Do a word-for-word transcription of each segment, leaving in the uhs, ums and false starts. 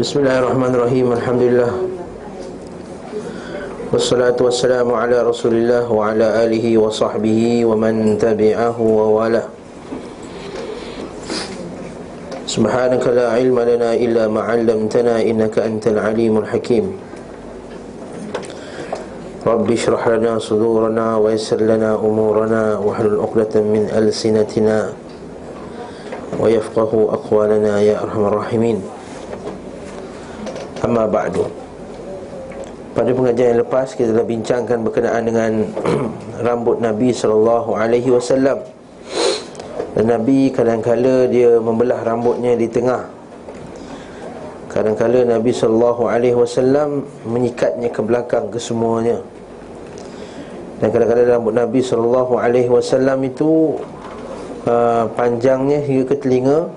Bismillahirrahmanirrahim. Alhamdulillah. Wassalatu wassalamu ala Rasulillah wa ala alihi wa sahbihi wa man tabi'ahu wa wala. Subhanaka la ilma lana illa ma'allamtana innaka antal alimul hakim. Rabbi shrah lana sudurana wa yassir lana umurana wahlul 'uqdatan min alsinatina wa yafqahu aqwalana ya arhamar rahimin. Amma ba'du. Pada pengajian yang lepas kita telah bincangkan berkenaan dengan rambut Nabi sallallahu alaihi wasallam. Dan Nabi kadang-kala dia membelah rambutnya di tengah. Kadang-kala Nabi sallallahu alaihi wasallam menyikatnya ke belakang kesemuanya. Dan kadang-kala rambut Nabi sallallahu alaihi wasallam itu uh, panjangnya hingga ke telinga.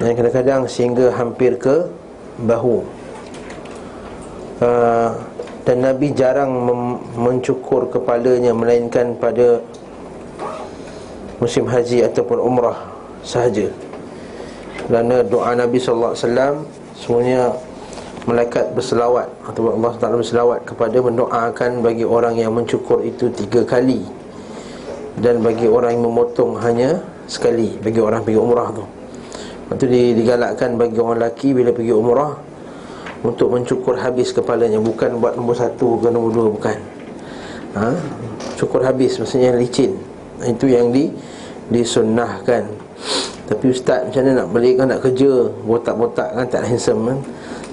Dan kadang-kadang sehingga hampir ke bahu. uh, Dan Nabi jarang mem- mencukur kepalanya, melainkan pada musim haji ataupun umrah sahaja. Kerana doa Nabi sallallahu alaihi wasallam semuanya malaikat berselawat atau Allah Ta'ala berselawat kepada mendoakan bagi orang yang mencukur itu tiga kali, dan bagi orang yang memotong hanya sekali, bagi orang pergi umrah tu. Itu digalakkan bagi orang lelaki bila pergi umrah untuk mencukur habis kepalanya. Bukan buat nombor satu ke nombor dua, bukan. ha? Cukur habis, maksudnya licin. Itu yang di disunnahkan. Tapi ustaz macam mana nak balik kan, nak kerja botak-botak kan, tak handsome kan.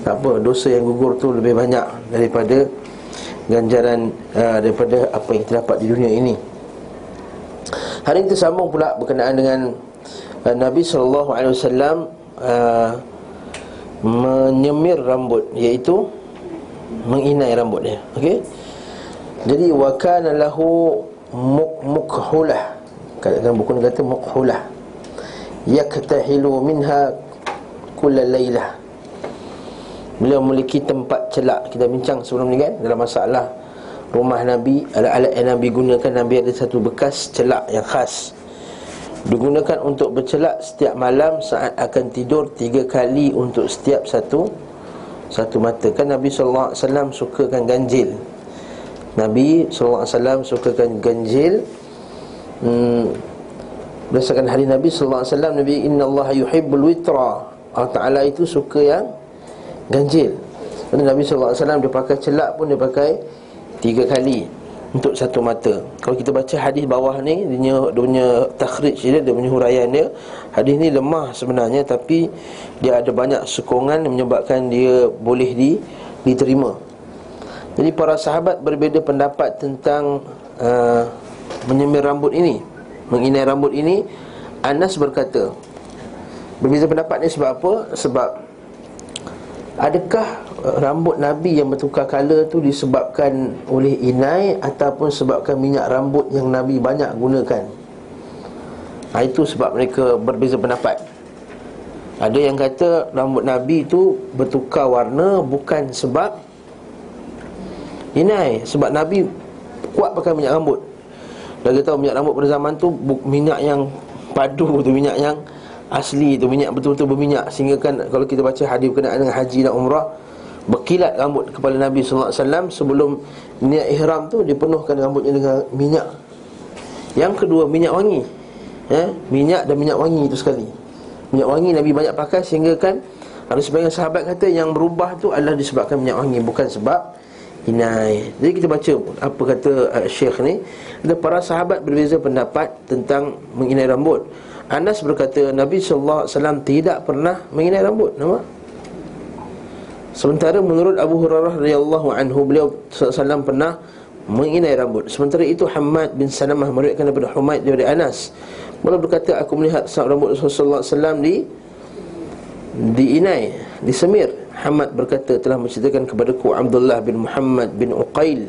Tak apa, dosa yang gugur tu lebih banyak daripada ganjaran uh, daripada apa yang kita dapat di dunia ini. Hari ini kita sambung pula berkenaan dengan uh, Nabi sallallahu alaihi wasallam uh, menyemir rambut, iaitu menginai rambut dia. Okey. Jadi wa kana lahu mukhulah. Kadang-kadang buku ni kata mukhulah. Yaktahilu minha kulla lailah. Beliau memiliki tempat celak. Kita bincang sebelum ni kan dalam masalah rumah Nabi, alat-alat yang Nabi gunakan. Nabi ada satu bekas celak yang khas, digunakan untuk bercelak setiap malam saat akan tidur, tiga kali untuk setiap satu satu mata. Kan Nabi sallallahu alaihi wasallam sukakan ganjil. Nabi sallallahu alaihi wasallam sukakan ganjil. Hmm Berdasarkan hadis Nabi sallallahu alaihi wasallam, Nabi innallaha yuhibbul witra, Allah Ta'ala itu suka yang ganjil. Dan Nabi sallallahu alaihi wasallam dia pakai celak pun dia pakai tiga kali untuk satu mata. Kalau kita baca hadis bawah ni, dia punya takhrij dia, dia punya huraian dia, hadis ni lemah sebenarnya, tapi dia ada banyak sokongan menyebabkan dia boleh di, diterima. Jadi para sahabat berbeza pendapat tentang uh, menyemir rambut ini, menginai rambut ini. Anas berkata, berbeza pendapat ni sebab apa? Sebab adakah rambut Nabi yang bertukar color tu disebabkan oleh inai ataupun sebabkan minyak rambut yang Nabi banyak gunakan? ha, Itu sebab mereka berbeza pendapat. Ada yang kata rambut Nabi tu bertukar warna bukan sebab inai, sebab Nabi kuat pakai minyak rambut. Dah kita tahu minyak rambut pada zaman tu minyak yang padu tu, minyak yang asli tu, minyak betul-betul berminyak. Sehingga kan kalau kita baca hadis berkenaan dengan haji dan umrah, berkilat rambut kepala Nabi sallallahu alaihi wasallam sebelum niat ihram tu, dipenuhkan rambutnya dengan minyak. Yang kedua, minyak wangi. eh? Minyak dan minyak wangi itu sekali. Minyak wangi Nabi banyak pakai, sehingga kan ada sebahagian sahabat kata yang berubah tu adalah disebabkan minyak wangi, bukan sebab inai. Jadi kita baca apa kata uh, Syekh ni. Ada para sahabat berbeza pendapat tentang menginai rambut. Anas berkata Nabi sallallahu alaihi wasallam tidak pernah menginai rambut. Nampak? Sementara menurut Abu Hurairah radhiyallahu anhu, beliau sallallahu alaihi wasallam pernah menginai rambut. Sementara itu Hammad bin Salamah meriwayatkan daripada Humaid daripada Anas, beliau berkata aku melihat rambut Rasulullah sallallahu alaihi wasallam di diinai, disemir. Hammad berkata telah menceritakan kepadaku Abdullah bin Muhammad bin Uqail,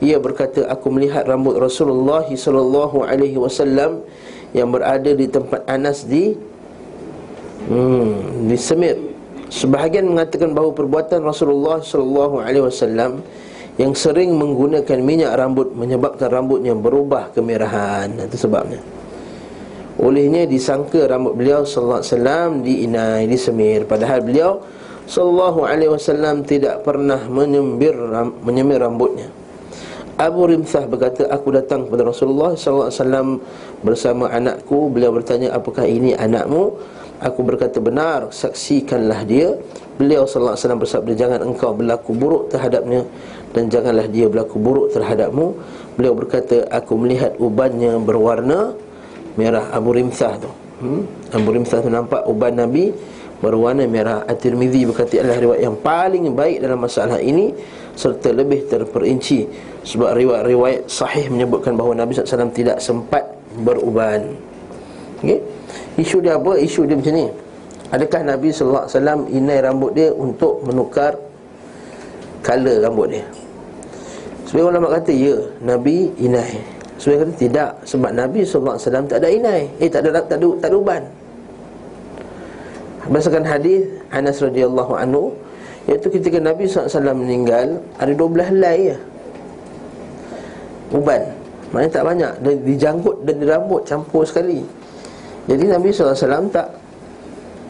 ia berkata aku melihat rambut Rasulullah sallallahu alaihi wasallam yang berada di tempat Anas di hmm, disemir. Sebahagian mengatakan bahawa perbuatan Rasulullah sallallahu alaihi wasallam yang sering menggunakan minyak rambut menyebabkan rambutnya berubah kemerahan. Itu sebabnya. Olehnya disangka rambut beliau sallallahu alaihi wasallam diinai, disemir, padahal beliau sallallahu alaihi wasallam tidak pernah menyembir menyemir rambutnya. Abu Rimthah berkata, aku datang kepada Rasulullah sallallahu alaihi wasallam bersama anakku. Beliau bertanya, apakah ini anakmu? Aku berkata, benar, saksikanlah dia. Beliau sallallahu alaihi wasallam bersabda, jangan engkau berlaku buruk terhadapnya dan janganlah dia berlaku buruk terhadapmu. Beliau berkata, aku melihat ubannya berwarna merah. Abu Rimthah tu hmm? Abu Rimthah tu nampak uban Nabi berwarna merah. At-Tirmizi berkata, adalah riwayat yang paling baik dalam masalah ini serta lebih terperinci, sebab riwayat-riwayat sahih menyebutkan bahawa Nabi sallallahu alaihi wasallam tidak sempat beruban. Okey, isu dia apa? Isu dia macam ni. Adakah Nabi sallallahu alaihi wasallam inai rambut dia untuk menukar color rambut dia? Sebagian ulama kata ya, Nabi inai. Sebagian kata tidak, sebab Nabi sallallahu alaihi wasallam tak ada inai. Eh tak ada tak ada, tak ada uban. Berdasarkan hadis Anas radhiyallahu anhu, iaitu ketika Nabi sallallahu alaihi wasallam meninggal ada dua belas helai je uban. Maknanya tak banyak, dia dijanggut dan di rambut campur sekali. Jadi Nabi sallallahu alaihi wasallam tak,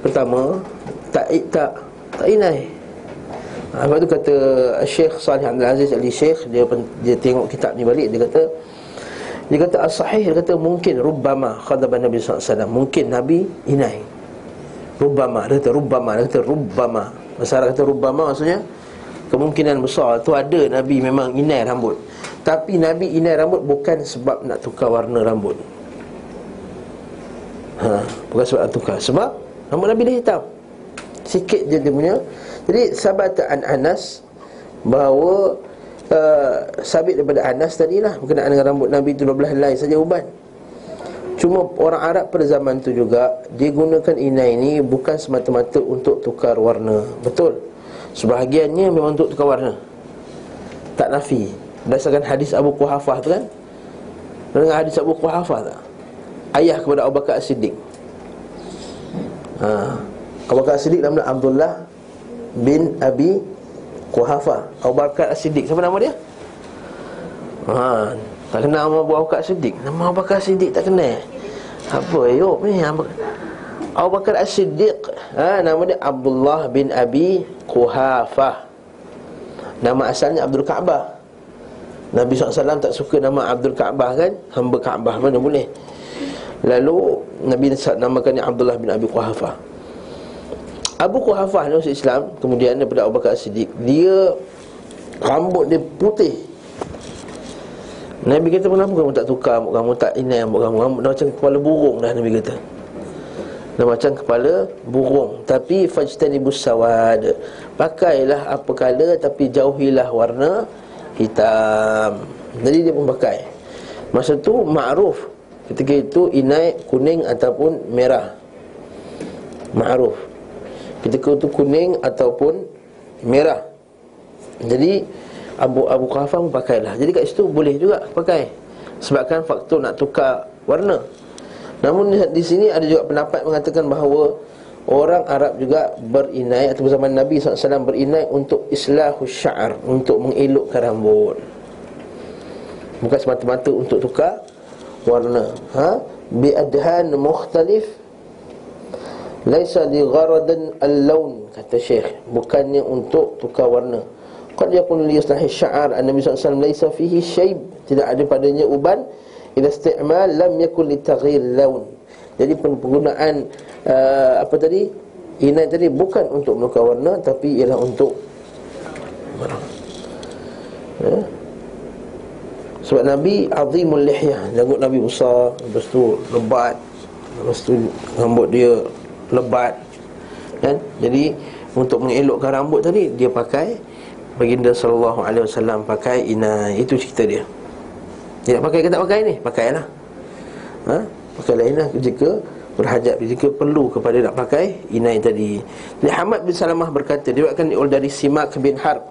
pertama, tak tak tak inai. Lepas tu kata Syekh Salih Abdul Aziz Ali Syekh, dia dia tengok kitab ni balik, dia kata dia kata as-sahih, dia kata mungkin rubbama khadaba Nabi sallallahu alaihi wasallam, mungkin Nabi inai. Rubbama, dia kata rubbama, dia kata rubbama. Bahasa Arab kata rubbama maksudnya kemungkinan besar tu ada Nabi memang inai rambut. Tapi Nabi inai rambut bukan sebab nak tukar warna rambut. Ha, bukan sebab nak tukar, sebab rambut Nabi dah hitam sikit je dia punya. Jadi sahabat an Anas bahawa uh, sabit daripada Anas tadilah berkenaan dengan rambut Nabi tu dua belas helai saja uban. Cuma orang Arab pada zaman tu juga dia gunakan inai ni bukan semata-mata untuk tukar warna. Betul, sebahagiannya memang untuk tukar warna, tak nafi. Berdasarkan hadis Abu Quhafah tu kan, dengan hadis Abu Quhafah tak, ayah kepada Abu Bakar al-Siddiq. Ha, Abu Bakar al-Siddiq nama Abdullah bin Abi Quhafah. Abu Bakar al-Siddiq, siapa nama dia? Ha, tak kenal nama Abu Bakar al-Siddiq. Nama Abu Bakar al-Siddiq tak kenal. Apa yuk ni Abu Bakar al-Siddiq? Ha, nama dia Abdullah bin Abi Quhafah. Nama asalnya Abdul Kaabah. Nabi sallallahu alaihi wasallam tak suka nama Abdul Kaabah kan, hamba Kaabah mana boleh. Lalu Nabi namakannya Abdullah bin Abi Quhafah. Abu Quhafah ni masuk Islam kemudian daripada Abu Bakar Siddiq. Dia rambut dia putih. Nabi kata, kenapa kamu tak tukar rambut kamu, tak inai rambut kamu? Rambut dah macam kepala burung dah, Nabi kata. Dah macam kepala burung. Tapi fajtanibus sawad, pakailah apa kala tapi jauhilah warna hitam. Jadi dia pun pakai. Masa tu ma'ruf, ketika itu inai kuning ataupun merah, ma'ruf ketika itu kuning ataupun merah. Jadi Abu Abu Quhafah pakailah. Jadi kat situ boleh juga pakai, sebabkan faktor nak tukar warna. Namun di sini ada juga pendapat mengatakan bahawa orang Arab juga berinai atau zaman Nabi sallallahu alaihi wasallam berinai untuk islahus sya'ar, untuk mengelokkan rambut, bukan semata-mata untuk tukar warna. Ha, bi adhan mukhtalif laisa li gharadan al-lawn, kata Syekh, bukannya untuk tukar warna. Qad yakun li islahi sya'ar an-nabi sallallahu alaihi wasallam laisa fihi shayb, tidak ada padanya uban, ila isti'mal lam yakun li taghyir lawn. Jadi penggunaan uh, apa tadi, inai tadi bukan untuk menukar warna tapi ialah untuk ya. Sebab Nabi azimul lihyah, janggut Nabi besar, lepas tu lebat, lepas tu rambut dia lebat kan. Jadi untuk mengelokkan rambut tadi dia pakai, baginda sallallahu alaihi wasallam pakai inai. Itu cerita dia. Dia nak pakai ke tak pakai ni? Pakailah. Ha, pakailah inai jika berhajat, jika perlu kepada nak pakai inai tadi. Jadi Hammad bin Salamah berkata, diriwayatkan dari Simak bin Harb,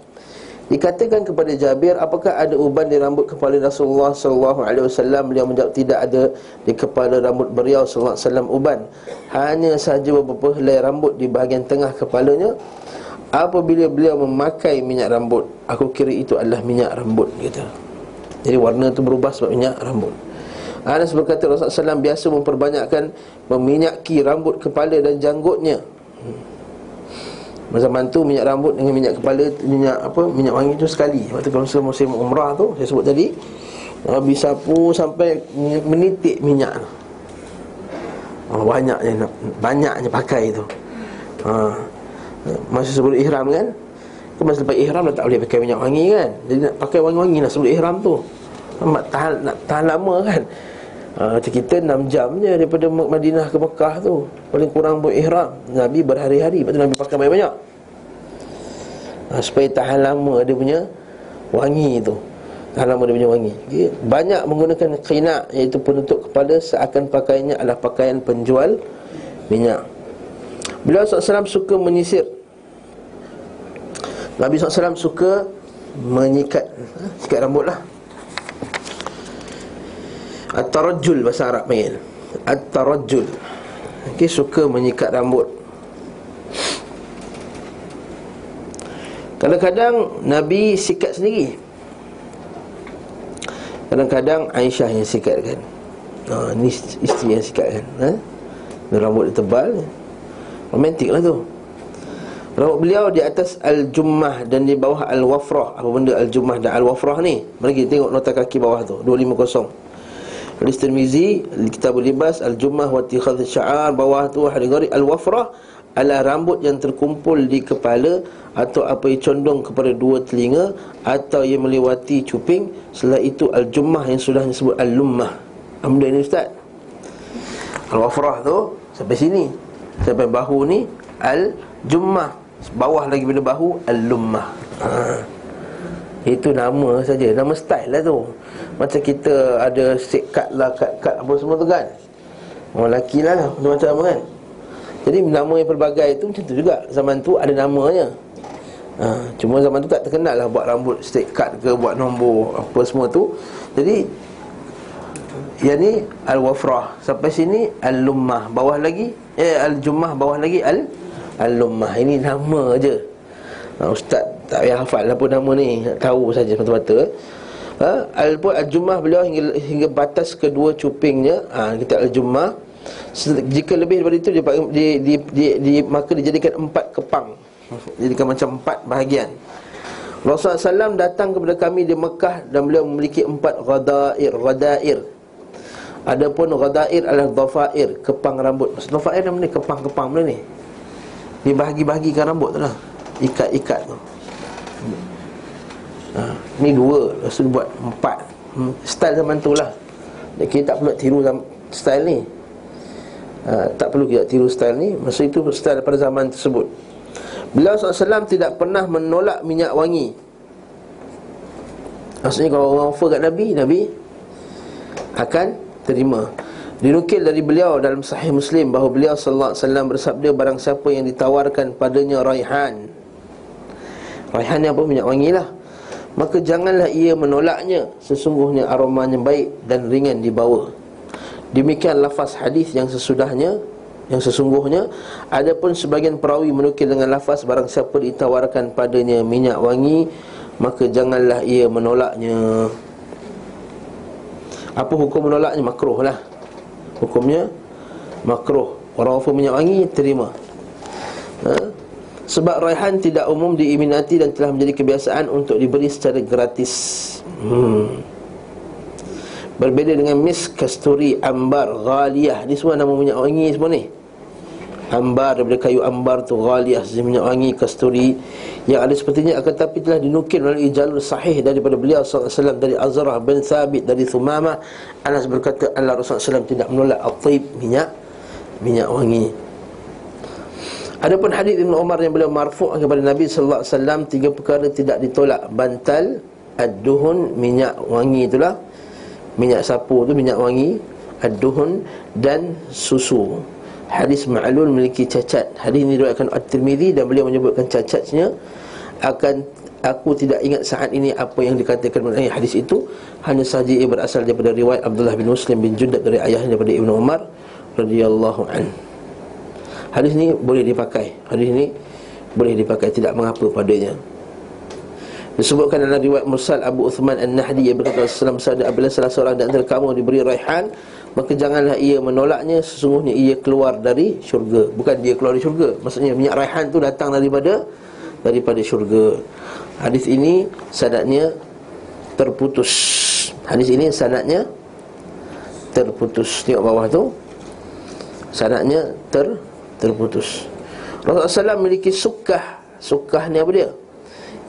dikatakan kepada Jabir, apakah ada uban di rambut kepala Rasulullah sallallahu alaihi wasallam? Beliau menjawab, tidak ada di kepala rambut beliau sallallahu alaihi wasallam uban, hanya sahaja beberapa helai rambut di bahagian tengah kepalanya apabila beliau memakai minyak rambut. Aku kira itu adalah minyak rambut, kata. Jadi warna tu berubah sebab minyak rambut. Anas berkata, Rasulullah sallallahu alaihi wasallam biasa memperbanyakkan meminyaki rambut kepala dan janggutnya. Zaman tu minyak rambut dengan minyak kepala, minyak apa, minyak wangi tu sekali. Waktu kalau musim umrah tu, saya sebut tadi, Nabi sapu sampai menitik minyak tu. Oh, banyaknya banyaknya pakai tu. Ha. Masa sebelum ihram kan? Ke masa lepas ihram dah tak boleh pakai minyak wangi kan. Jadi nak pakai wangi-wangi lah sebelum ihram tu. Nak tahan, nak tahan lama kan. Ha, kita enam jam je daripada Madinah ke Mekah tu, paling kurang buat ihram. Nabi berhari-hari, lepas tu Nabi pakai banyak-banyak, ha, supaya tahan lama dia punya wangi tu. Tahan lama dia punya wangi, okay. Banyak menggunakan khinak, iaitu penutup kepala, seakan pakaiannya adalah pakaian penjual minyak. Beliau sallallahu alaihi wasallam suka menyisir. Nabi sallallahu alaihi wasallam suka menyikat, ha, sikat rambut lah. At-tarajjul bahasa Arab panggil. At-tarajjul, okay, suka menyikat rambut. Kadang-kadang Nabi sikat sendiri, kadang-kadang Aisyah yang sikatkan. Ha, ni isteri yang sikatkan, ha? Rambut dia tebal, romantik lah tu. Rambut beliau di atas al-jummah dan di bawah al-wafrah. Apa benda al-jummah dan al-wafrah ni? Mari kita tengok nota kaki bawah tu, dua lima kosong. Hadis Tirmizi, Kitabul Libas, al-jummah wa ittikhadh sya'ar. Bawah tu hadis gharib, al-wafrah, ala rambut yang terkumpul di kepala atau apa yang condong kepada dua telinga atau yang melewati cuping. Selain itu al-jummah yang sudah disebut al-lummah. Ambil ni ustaz. Al-wafrah tu sampai sini, sampai bahu ni al-jummah. Bawah lagi bila bahu al-lummah. Ha. Itu nama saja, nama style lah tu. Macam kita ada sikat lah, kat-kat apa semua tu kan. Orang lelaki lah, macam-macam kan. Jadi nama yang pelbagai tu macam tu juga. Zaman tu ada namanya, ha. Cuma zaman tu tak terkenal lah buat rambut straight cut ke, buat nombor apa semua tu. Jadi yang ni al-wafrah, sampai sini al-lummah, bawah lagi eh, al-jummah, bawah lagi al- al-lummah. Ini nama je, ha. Ustaz tak payah hafal apa nama ni, nak tahu saja mata-mata. Ha, al-buat al-jummah beliau hingga, hingga batas kedua cupingnya. Ha, kita al-jummah. Jika lebih daripada itu dia, dia, dia, dia, dia maka dijadikan empat kepang. Jadikan macam empat bahagian. Rasulullah sallallahu alaihi wasallam datang kepada kami di Mekah dan beliau memiliki empat ghadair. Ghadair. Adapun ghadair adalah dhafair, kepang rambut. Maksud dhafair nama ni kepang-kepang benda ni. Dia bahagi-bahagikan rambut tu lah, ikat-ikat tu. Ha, ni dua, lepas tu buat empat. hmm. Style zaman tu lah. Kita tak perlu tiru style ni, ha, tak perlu kita tiru style ni. Maksud itu style pada zaman tersebut. Beliau sallallahu alaihi wasallam tidak pernah menolak minyak wangi. Maksudnya kalau orang offer kat Nabi, Nabi akan terima. Dinukil dari beliau dalam Sahih Muslim bahawa beliau sallallahu alaihi wasallam bersabda, barang siapa yang ditawarkan padanya raihan. Raihan ni apa? Minyak wangi lah. Maka janganlah ia menolaknya, sesungguhnya aromanya baik dan ringan dibawa. Demikian lafaz hadis yang sesudahnya, yang sesungguhnya. Adapun sebagian perawi menukil dengan lafaz barang siapa ditawarkan padanya minyak wangi, maka janganlah ia menolaknya. Apa hukum menolaknya? Makruh lah. Hukumnya makruh. Orang offer minyak wangi, terima. Ha? Sebab raihan tidak umum diminati dan telah menjadi kebiasaan untuk diberi secara gratis. Hmm. Berbeza dengan misk, kasturi, ambar, ghaliyah. Ni semua nama minyak wangi semua ni. Ambar daripada kayu ambar tu, ghaliyah minyak wangi, kasturi yang ada sepertinya, akan tapi telah dinukil melalui jalur sahih daripada beliau sallallahu alaihi wasallam, dari Azrah bin Thabit, dari Thumama. Anas berkata, Allah Rasulullah sallallahu alaihi wasallam tidak menolak at-taib, minyak minyak wangi. Adapun hadis Ibnu Umar yang beliau marfu' kepada Nabi sallallahu alaihi wasallam, tiga perkara tidak ditolak: bantal, ad-duhun, minyak wangi itulah, minyak sapu tu minyak wangi, ad-duhun, dan susu. Hadis ma'lul, memiliki cacat. Hadis ini diriwayatkan At-Tirmizi dan beliau menyebutkan cacatnya. Akan aku tidak ingat saat ini apa yang dikatakan mengenai hadis itu, hanya sahaja ia berasal daripada riwayat Abdullah bin Muslim bin Jundab dari ayahnya daripada Ibnu Umar radhiyallahu anhu. Hadis ni boleh dipakai. Hadis ni boleh dipakai, tidak mengapa padanya. Disebutkan dalam riwayat mursal Abu Uthman An-Nahdi, ia berkata Rasulullah sallallahu alaihi wasallam, apabila salah seorang di antara kamu diberi raihan, maka janganlah ia menolaknya, sesungguhnya ia keluar dari syurga. Bukan dia keluar dari syurga, maksudnya minyak raihan tu datang daripada daripada syurga. Hadis ini sanadnya terputus. Hadis ini sanadnya terputus. Tengok bawah tu, sanadnya ter terputus. Rasulullah sallallahu alaihi wasallam memiliki sukah. Sukah ni apa dia?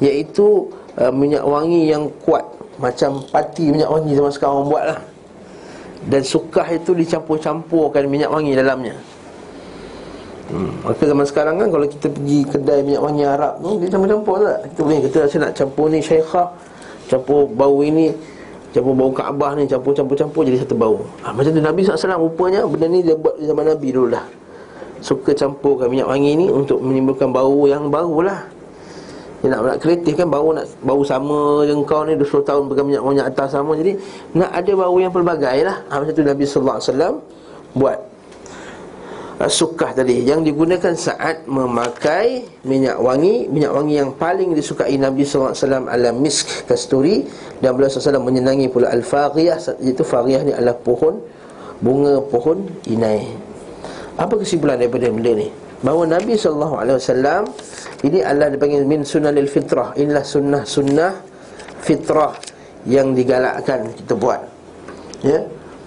Iaitu uh, minyak wangi yang kuat, macam pati minyak wangi zaman sekarang orang buat lah. Dan sukah itu dicampur-campurkan minyak wangi dalamnya. hmm. Maka zaman sekarang kan, kalau kita pergi kedai minyak wangi Arab tu, dia campur-campur tak? Kita boleh kata, saya nak campur ni syaikhah, campur bau ini, campur bau Kaabah ni, campur-campur-campur jadi satu bau. ha, Macam tu Nabi sallallahu alaihi wasallam rupanya benda ni dia buat zaman Nabi dulu lah. Suka campurkan minyak wangi ni untuk menimbulkan bau yang barulah. Dia nak, nak kreatif kan, bau nak bau sama yang kau ni dua puluh tahun pegang minyak wangi atas sama. Jadi nak ada bau yang pelbagai lah. ha, Macam tu Nabi sallallahu alaihi wasallam buat. ha, Sukah tadi yang digunakan saat memakai minyak wangi. Minyak wangi yang paling disukai Nabi sallallahu alaihi wasallam adalah misk, kasturi. Dan beliau sallallahu alaihi wasallam menyenangi pula al-fariyah. Iaitu fariyah ni adalah pohon, bunga pohon inai. Apa kesimpulan daripada benda ni? Bahawa Nabi sallallahu alaihi wasallam ini adalah dipanggil min sunnahil fitrah. Inilah sunnah-sunnah fitrah yang digalakkan kita buat. Ya,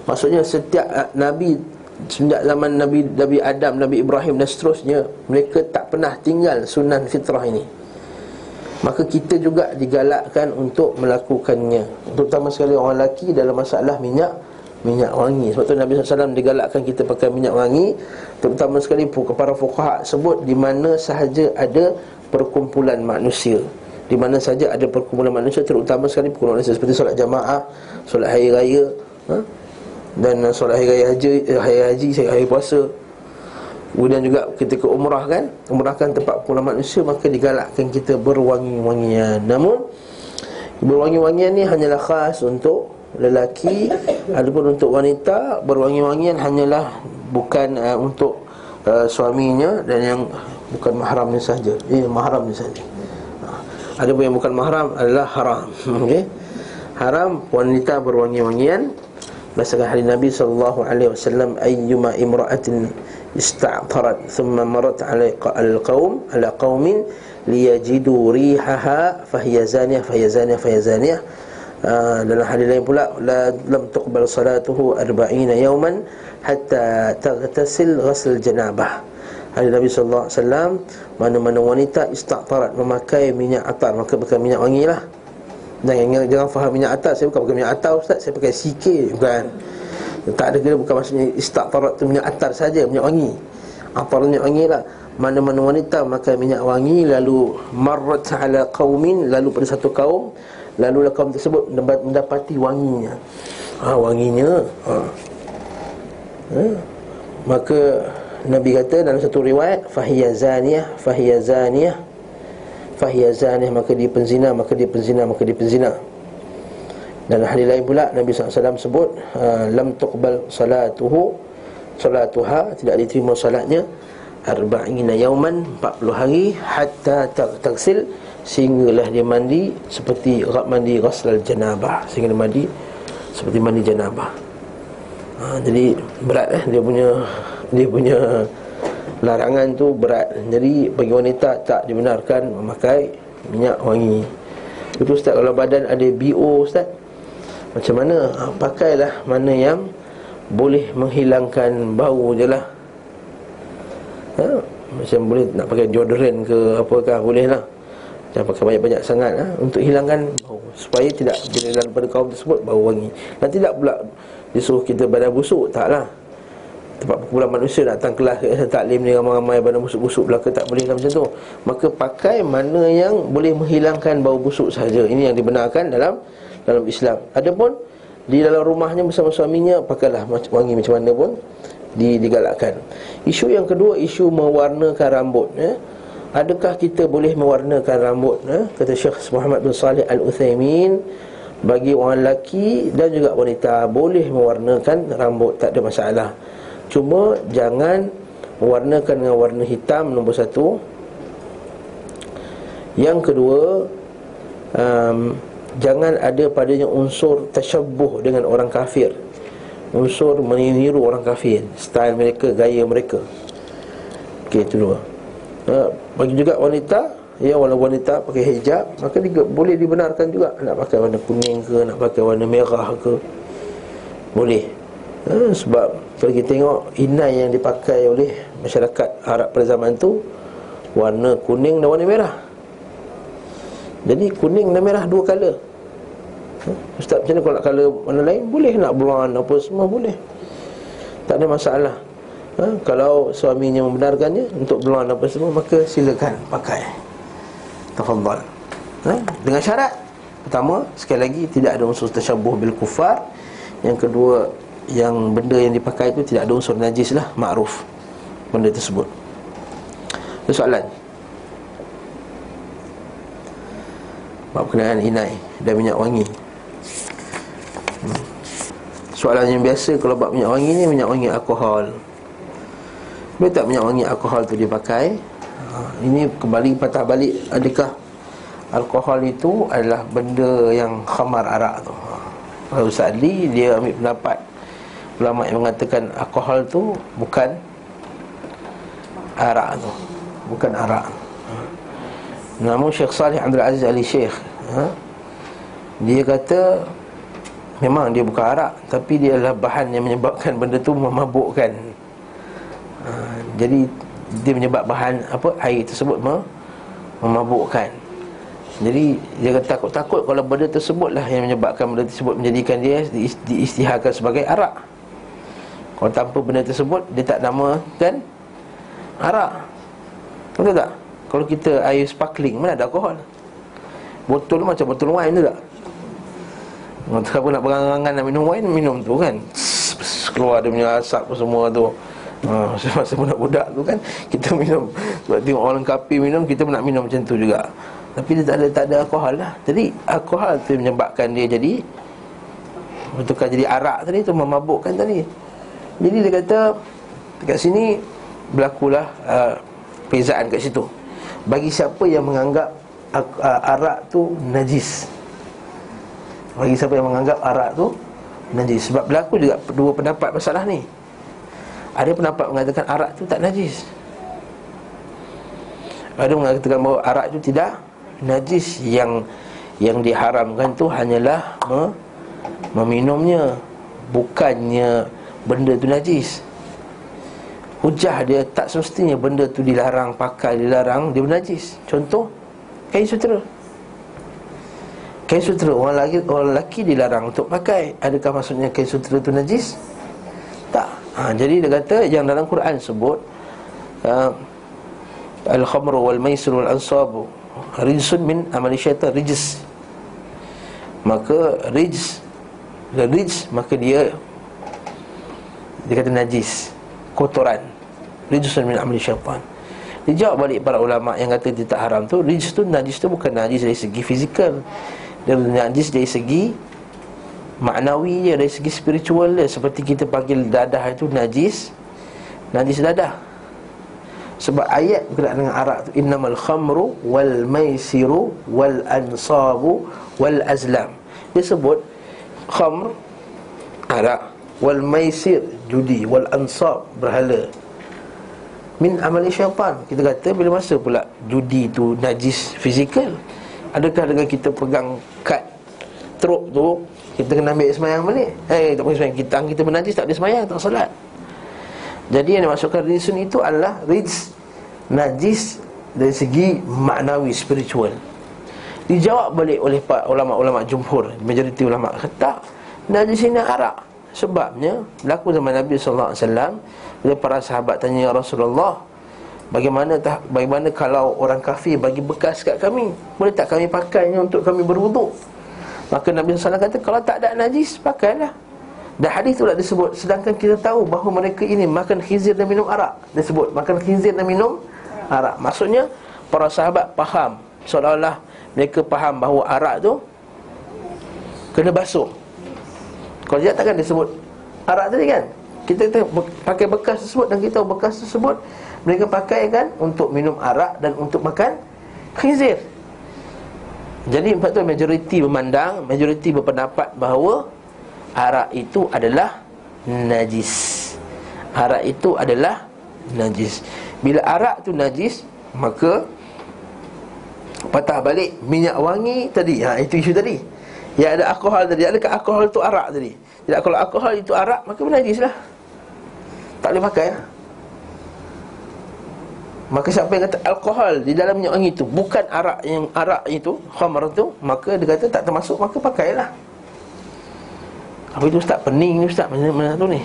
maksudnya setiap Nabi, sejak zaman Nabi Nabi Adam, Nabi Ibrahim dan seterusnya, mereka tak pernah tinggal sunnah fitrah ini. Maka kita juga digalakkan untuk melakukannya, terutama sekali orang lelaki dalam masalah minyak minyak wangi. Sebab tu Nabi sallallahu alaihi wasallam digalakkan kita pakai minyak wangi. Terutama sekali para fuqaha sebut di mana sahaja ada perkumpulan manusia, di mana sahaja ada perkumpulan manusia, terutama sekali perkumpulan manusia seperti solat jamaah, solat hari raya, ha? Dan solat hari raya haji, hari haji, hari puasa. Kemudian juga ketika umrah kan, umrah kan tempat perkumpulan manusia, maka digalakkan kita berwangi-wangian. Namun berwangi-wangian ni hanyalah khas untuk lelaki. Adapun untuk wanita, berwangi-wangian hanyalah bukan uh, untuk uh, suaminya dan yang bukan mahramnya saja. Eh, mahramnya saja. Ha. Adapun yang bukan mahram adalah haram. Okey. Haram wanita berwangi-wangian. Berdasarkan hadis Nabi sallallahu alaihi wasallam, ayyuma imra'atin ista'tarat thumma marat 'alaiha al-qaum ala qaumin liyajidu rihaha fahiya zaniya fahiya zaniya fahiya zaniya. Uh, dalam hadis lain pula, la lam tuqbal salatuhu arba'ina yawman hatta taghtasil ghasl janabah. Hadis Nabi sallallahu alaihi wasallam, mana-mana wanita ista'tarat memakai minyak atar, maka pakai minyak wangi lah. Jangan jangan faham minyak atar, saya bukan pakai minyak atar ustaz, saya pakai sikit, bukan. Tak ada kena, bukan maksudnya ista'tarat tu minyak atar saja, minyak wangi. Atar minyak wangi lah. Mana-mana wanita memakai minyak wangi lalu marrat ala qaumin, lalu pada satu kaum, lalu kaum tersebut mendapati wanginya. Ha, wanginya ha. Ha. Maka Nabi kata dalam satu riwayat, fahiya zaniyah, fahiya zaniyah, fahiya zaniyah, maka dia penzina, maka dia penzina, maka dia penzina. Dan hadis lain pula Nabi sallallahu alaihi wasallam sebut, lam tuqbal salatuhu, salatuha, tidak diterima salatnya, arba'ina yauman, empat puluh hari, hatta taghsil, sehinggalah dia mandi seperti mandi ghasl janabah, sehingga dia mandi seperti mandi janabah. Ha, jadi berat eh dia punya dia punya larangan tu berat. Jadi bagi wanita tak dibenarkan memakai minyak wangi. Itu ustaz, kalau badan ada B O ustaz, macam mana? Ha, pakailah mana yang boleh menghilangkan bau je lah. Ha, macam boleh nak pakai deodorant ke apakah, boleh lah. Jangan pakai banyak-banyak sangat ha? Untuk hilangkan bau, supaya tidak bila daripada kaum tersebut bau wangi. Dan tidak pula disuruh kita badan busuk, taklah. Tempat perkumpulan manusia datang kelas eh, taklim ni ramai-ramai badan busuk-busuk belaka, tak boleh macam tu. Maka pakai mana yang boleh menghilangkan bau busuk saja. Ini yang dibenarkan dalam dalam Islam. Adapun di dalam rumahnya bersama suaminya, pakailah wangi macam mana pun di, digalakkan. Isu yang kedua, isu mewarnakan rambut. Ya eh? Adakah kita boleh mewarnakan rambut? Eh? Kata Syekh Muhammad bin Salih al-Uthaymin, bagi orang lelaki dan juga wanita boleh mewarnakan rambut, tak ada masalah. Cuma jangan mewarnakan dengan warna hitam, nombor satu. Yang kedua, um, jangan ada padanya unsur tasyabuh dengan orang kafir. unsur meniru orang kafir, style mereka, gaya mereka. Okey, itu dua. Ha, bagi juga wanita, ya, walau wanita pakai hijab, maka dia boleh dibenarkan juga nak pakai warna kuning ke, nak pakai warna merah ke, boleh. Ha, sebab kalau kita tengok inai yang dipakai oleh masyarakat Arab pada zaman tu, warna kuning dan warna merah. Jadi kuning dan merah dua colour. Ha, ustaz, macam mana kalau nak colour warna lain? Boleh, nak blonde apa semua boleh, tak ada masalah. Ha, kalau suaminya membenarkannya untuk blonde apa semua, maka silakan pakai. Tafadhal. Ha? Dengan syarat pertama, sekali lagi tidak ada unsur tasyabuh bil kufar. Yang kedua, yang benda yang dipakai itu tidak ada unsur najis lah, makruf benda tersebut. Itu soalan bab berkenaan inai dan minyak wangi. hmm. Soalan yang biasa kalau bab minyak wangi ni, minyak wangi alkohol, boleh tak minyak wangi alkohol tu dipakai? Ini kembali patah balik, adakah alkohol itu adalah benda yang khamar arak tu? Kalau Ustaz Ali, dia ambil pendapat ulama yang mengatakan alkohol tu bukan arak tu, bukan arak. Namun Syekh Salih Abdul Aziz Ali Syekh, ha? Dia kata memang dia bukan arak, tapi dia adalah bahan yang menyebabkan benda tu memabukkan. ha, Jadi dia menyebab bahan apa air tersebut memabukkan. Jadi dia kata takut-takut kalau benda tersebutlah yang menyebabkan benda tersebut menjadikan dia diisytiharkan sebagai arak. Kalau tanpa benda tersebut dia tak namakan arak. Betul tak? Kalau kita air sparkling, mana ada alkohol? Botol macam botol wine tu tak? Siapa nak berangan-angan nak minum wine, minum tu kan, keluar dia punya asap semua tu. Ha, masa budak-budak tu kan, kita minum, sebab tengok orang kapi minum, kita nak minum macam tu juga. Tapi dia tak ada, tak ada alkohol lah. Jadi alkohol tu menyebabkan dia jadi, betulkan jadi arak tadi tu, memabukkan tadi. Jadi dia kata dekat sini berlakulah uh, perbezaan kat situ. Bagi siapa yang menganggap uh, arak tu najis, bagi siapa yang menganggap arak tu najis. Sebab berlaku juga dua pendapat masalah ni. Ada pendapat mengatakan arak tu tak najis, ada mengatakan bahawa arak tu tidak najis. Yang yang diharamkan tu hanyalah me, meminumnya, bukannya benda tu najis. Hujah dia tak semestinya benda tu dilarang pakai, dilarang dia najis. Contoh kain sutera. Kain sutera orang lelaki, orang lelaki dilarang untuk pakai. Adakah maksudnya kain sutera tu najis? Tak. Ha, jadi dia kata yang dalam Quran sebut uh, Al-khamru wal-maisru wal-ansabu rijsun min amali syaitan, rijis. Maka rijs, dan rijs maka dia, dia kata najis, kotoran, rijsun min amali syaitan. Dijawab balik para ulama' yang kata dia tak haram tu, rijs tu, najis tu bukan najis dari segi fizikal, dia najis dari segi maknawi dia, dari segi spiritual dia. Seperti kita panggil dadah itu najis, najis dadah. Sebab ayat berkenaan dengan arak tu, innamal khamru wal maisiru wal ansabu wal azlam. Dia sebut khamr, arak, wal maisir, judi, wal ansab, berhala, min amali syaitan. Kita kata bila masa pula judi tu najis fizikal? Adakah dengan kita pegang kad teruk tu kita kena ambil semayang balik? Eh, tak boleh semayang. Kita, kita menajis, tak boleh semayang, tak solat. Jadi yang dimasukkan rizun itu adalah riz, najis dari segi maknawi, spiritual. Dijawab balik oleh ulama-ulama jumhur, majoriti ulama kata najis ini arak. Sebabnya berlaku zaman Nabi sallallahu alaihi wasallam, bila para sahabat tanya, ya Rasulullah, bagaimana tah, bagaimana kalau orang kafir bagi bekas kat kami, boleh tak kami pakainya untuk kami berwuduk? Maka Nabi sallallahu alaihi wasallam kata, kalau tak ada najis, pakailah. Dan hadis tu lah disebut. Sedangkan kita tahu bahawa mereka ini makan khizir dan minum arak. Dia sebut makan khizir dan minum arak. Maksudnya para sahabat faham, seolah-olah mereka faham bahawa arak tu kena basuh. Kalau tidak, takkan dia sebut arak tadi kan? Kita, kita pakai bekas tersebut, dan kita tahu bekas tersebut mereka pakai kan untuk minum arak dan untuk makan khizir. Jadi empat tu majoriti memandang, majoriti berpendapat bahawa arak itu adalah najis. Arak itu adalah najis. Bila arak tu najis, maka patah balik minyak wangi tadi. Ha, itu isu tadi. Yang ada alkohol tadi, adakah alkohol tu arak tadi? Tidak, kalau alkohol itu arak, maka najislah. Tak boleh pakai lah. Maka siapa yang kata alkohol di dalam minyak wangi itu bukan arak, yang arak itu, khamar tu, maka dia kata tak termasuk, maka pakailah. Apa itu ustaz? Pening ni ustaz, mana mana tu ni?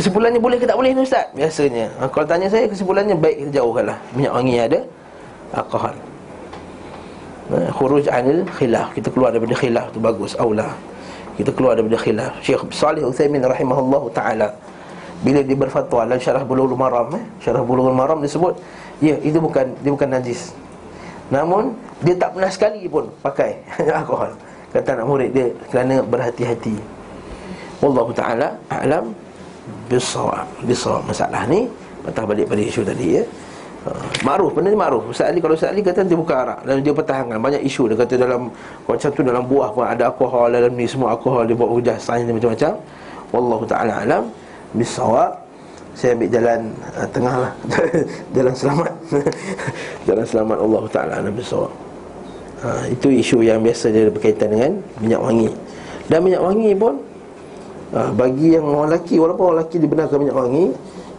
Kesimpulannya boleh ke tak boleh ni ustaz? Biasanya ha, kalau tanya saya, kesimpulannya baik jauhkanlah minyak wangi ada alkohol. Ha, khuruj anil khilaf, kita keluar daripada khilaf tu bagus, aula. Kita keluar daripada khilaf. Syekh Salih Al-Uthaymin rahimahullahu taala bila dia berfatwa dalam syarah Bulughul Maram, eh, syarah Bulughul Maram disebut, ya, itu bukan, dia bukan najis. Namun dia tak pernah sekali pun pakai alkohol. Kata anak murid dia kerana berhati-hati. Wallahu taala a'lam bisawab. Bisawab masalah ni patah balik pada isu tadi, ya. Uh, Ma'ruf, benda ni ma'ruf. Ustaz Ali, kalau Ustaz Ali kata dia bukan arak, dan dia pertahankan banyak isu. Dia kata dalam macam tu, dalam buah pun ada alkohol, dalam ni semua alkohol, dia buat hujah sains macam-macam. Wallahu taala alam bisawab. Saya ambil jalan uh, tengah lah. Jalan selamat. Jalan selamat. Wallahu taala alam bisawab. uh, Itu isu yang biasa dia berkaitan dengan minyak wangi. Dan minyak wangi pun Uh, bagi yang orang lelaki, walaupun orang lelaki dibenarkan minyak wangi,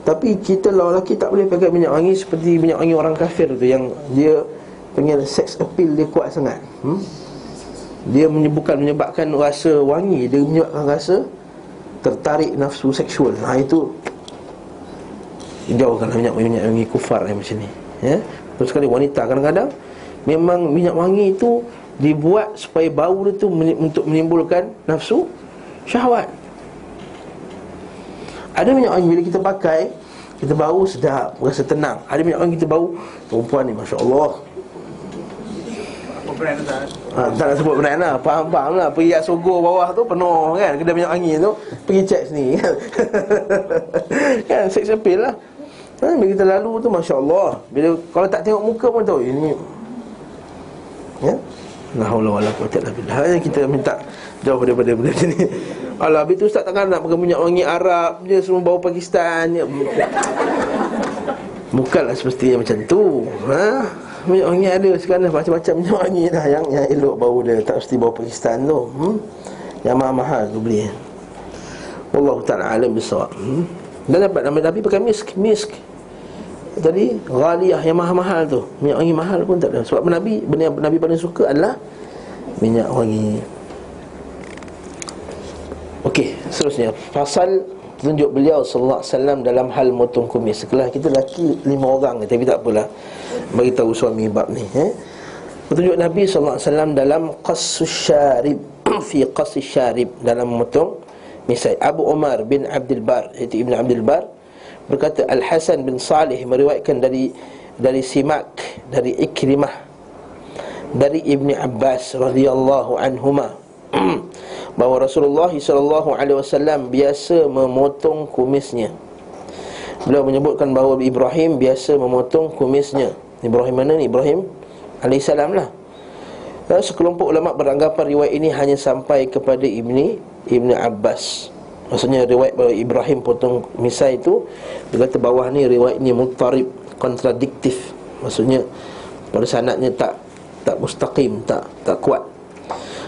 tapi kita orang lelaki tak boleh pakai minyak wangi seperti minyak wangi orang kafir tu, yang dia panggil sex appeal dia kuat sangat. hmm? Dia menyebabkan, menyebabkan rasa wangi, dia menyebabkan rasa tertarik nafsu seksual. Ha, itu jauhkanlah minyak minyak wangi kufar yang macam ni, ya. Terus sekali wanita kadang-kadang memang minyak wangi itu dibuat supaya bau dia tu men- untuk menimbulkan nafsu syahwat. Ada minyak wangi bila kita pakai, kita bau sedap, rasa tenang. Ada minyak wangi kita bau, perempuan ni Masya Allah, ha, tak nak sebut brand lah, faham-faham lah. Pergi kat Sogo bawah tu penuh kan, kedai minyak wangi tu, pergi check sendiri kan. Kan, sex appeal lah. Ha, bila kita lalu tu Masya Allah, bila, kalau tak tengok muka pun tahu ini. Ya, la haula wala quwwata illa billah. Hanya kita minta jauh daripada benda macam ni. Alah, habis tu ustaz takkan nak pakai minyak wangi Arab je, semua bau Pakistan je. Bukanlah semestinya macam tu. Ha? Minyak wangi ada sekarang, macam-macam minyak wangi dah, yang yang elok bau dia, tak mesti bau Pakistan tu. Hmm? Yang mahal-mahal tu beli. Wallahu ta'ala alim bisawab. Hmm? Dan dapat nama Nabi pakai misk, misk. Tadi ghaliyah yang mahal-mahal tu, minyak wangi mahal pun tak ada. Sebab Nabi, benda yang Nabi paling suka adalah minyak wangi. Okey, seterusnya pasal tunjuk beliau sallallahu alaihi wasallam dalam hal motong kumis. Sekelah kita lelaki lima orang, tapi tak apalah, bagi tahu suami bab ni, eh. Petunjuk Nabi sallallahu alaihi wasallam dalam qassus syarib, fi qassus syarib, dalam motong misai. Abu Umar bin Abdul Bar, iaitu Ibnu Abdul Bar, berkata Al Hasan bin Salih meriwayatkan dari dari Simak, dari Ikrimah, dari Ibnu Abbas radhiyallahu anhuma bahawa Rasulullah sallallahu alaihi wasallam biasa memotong kumisnya. Beliau menyebutkan bahawa Ibrahim biasa memotong kumisnya. Ibrahim mana ni? Ibrahim alaihissalam lah. Dan sekelompok ulama beranggapan riwayat ini hanya sampai kepada Ibni Ibnu Abbas. Maksudnya riwayat bahawa Ibrahim potong misai itu, dia kata bawah ni riwayat ni muttarib, kontradiktif. Maksudnya pada sanadnya tak tak mustaqim, tak tak kuat.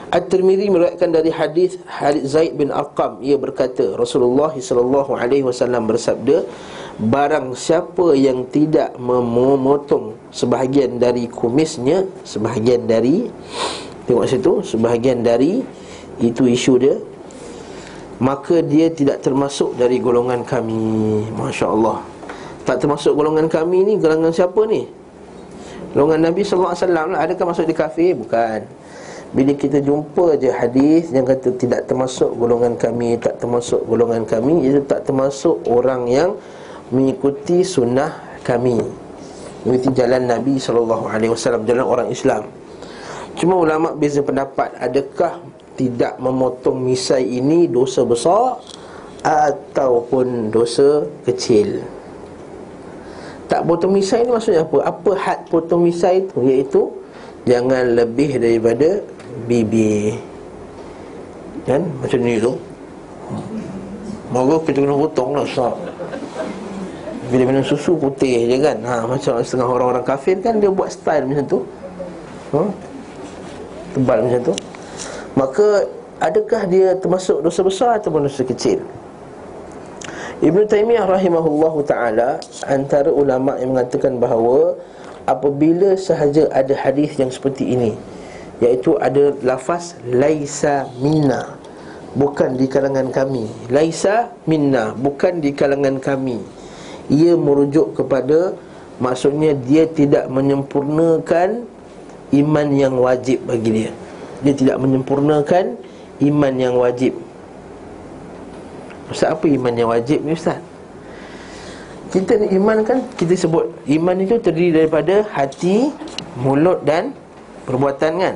At-Tirmizi meriwayatkan dari hadis hadis Zaid bin Arqam, ia berkata Rasulullah sallallahu alaihi wasallam bersabda, barang siapa yang tidak memotong sebahagian dari kumisnya, sebahagian dari, tengok situ, sebahagian dari, itu isu dia, maka dia tidak termasuk dari golongan kami. Masya Allah, tak termasuk golongan kami ni golongan siapa ni? Golongan Nabi sallallahu alaihi wasallam lah. Adakah masuk di kafir? Bukan. Bila kita jumpa je hadis yang kata tidak termasuk golongan kami, tak termasuk golongan kami, itu tak termasuk orang yang mengikuti sunnah kami, mengikuti jalan Nabi sallallahu alaihi wasallam, jalan orang Islam. Cuma ulama' beza pendapat, adakah tidak memotong misai ini dosa besar ataupun dosa kecil. Tak potong misai ni maksudnya apa? Apa had potong misai tu? Iaitu jangan lebih daripada bibir, kan? Macam ni tu. Baru kita kena potong lah sah. Bila minum susu putih je kan, ha, macam setengah orang-orang kafir kan, dia buat style macam tu, ha? Tebal macam tu. Maka adakah dia termasuk dosa besar ataupun dosa kecil? Ibnu Taymiyyah rahimahullahu ta'ala antara ulama' yang mengatakan bahawa apabila sahaja ada hadis yang seperti ini, iaitu ada lafaz laisa minna, bukan di kalangan kami. Laisa minna, bukan di kalangan kami. Ia merujuk kepada, maksudnya dia tidak menyempurnakan iman yang wajib bagi dia. Dia tidak menyempurnakan iman yang wajib. Ustaz, apa iman yang wajib ni Ustaz? Kita ni iman kan, kita sebut iman itu terdiri daripada hati, mulut dan perbuatan kan.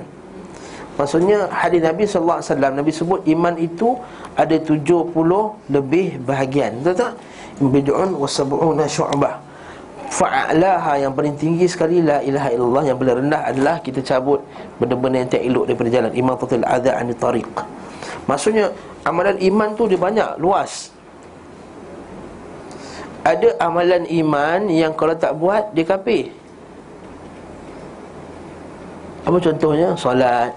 Maksudnya hadis Nabi sallallahu alaihi wasallam, Nabi sebut iman itu ada tujuh puluh lebih bahagian. Betul tak? Bid'un wa sab'una syu'bah. Fa'alaha, yang paling tinggi sekali la ilaha illallah, yang paling rendah adalah kita cabut benda-benda yang tak elok daripada jalan. Imatatul adza anit tariq. Maksudnya amalan iman tu dia banyak, luas. Ada amalan iman yang kalau tak buat dia kafir. Apa contohnya? Solat,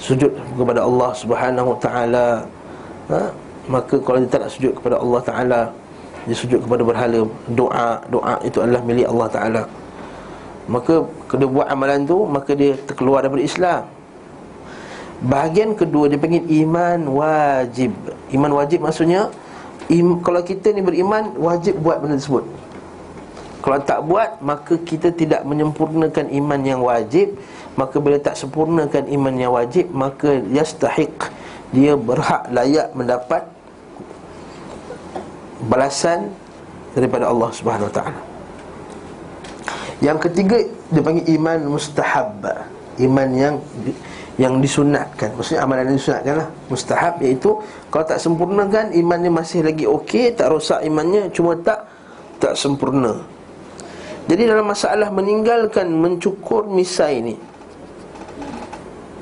sujud kepada Allah Subhanahu Taala. Maka kalau dia tak nak sujud kepada Allah Taala, dia sujud kepada berhala. Doa, doa itu adalah milik Allah Taala. Maka kalau dia buat amalan tu, maka dia terkeluar daripada Islam. Bahagian kedua dia panggil iman wajib. Iman wajib maksudnya im, kalau kita ni beriman, wajib buat benda tersebut. Kalau tak buat, maka kita tidak menyempurnakan iman yang wajib. Maka bila tak sempurnakan iman yang wajib, maka yastahiq, dia berhak, layak mendapat balasan daripada Allah Subhanahu Wa Taala. Yang ketiga dia panggil iman mustahab, iman yang yang disunatkan. Maksudnya amalan yang disunatkan lah. Mustahab iaitu kalau tak sempurnakan, imannya masih lagi okey, tak rosak imannya, cuma tak tak sempurna. Jadi dalam masalah meninggalkan mencukur misai ni,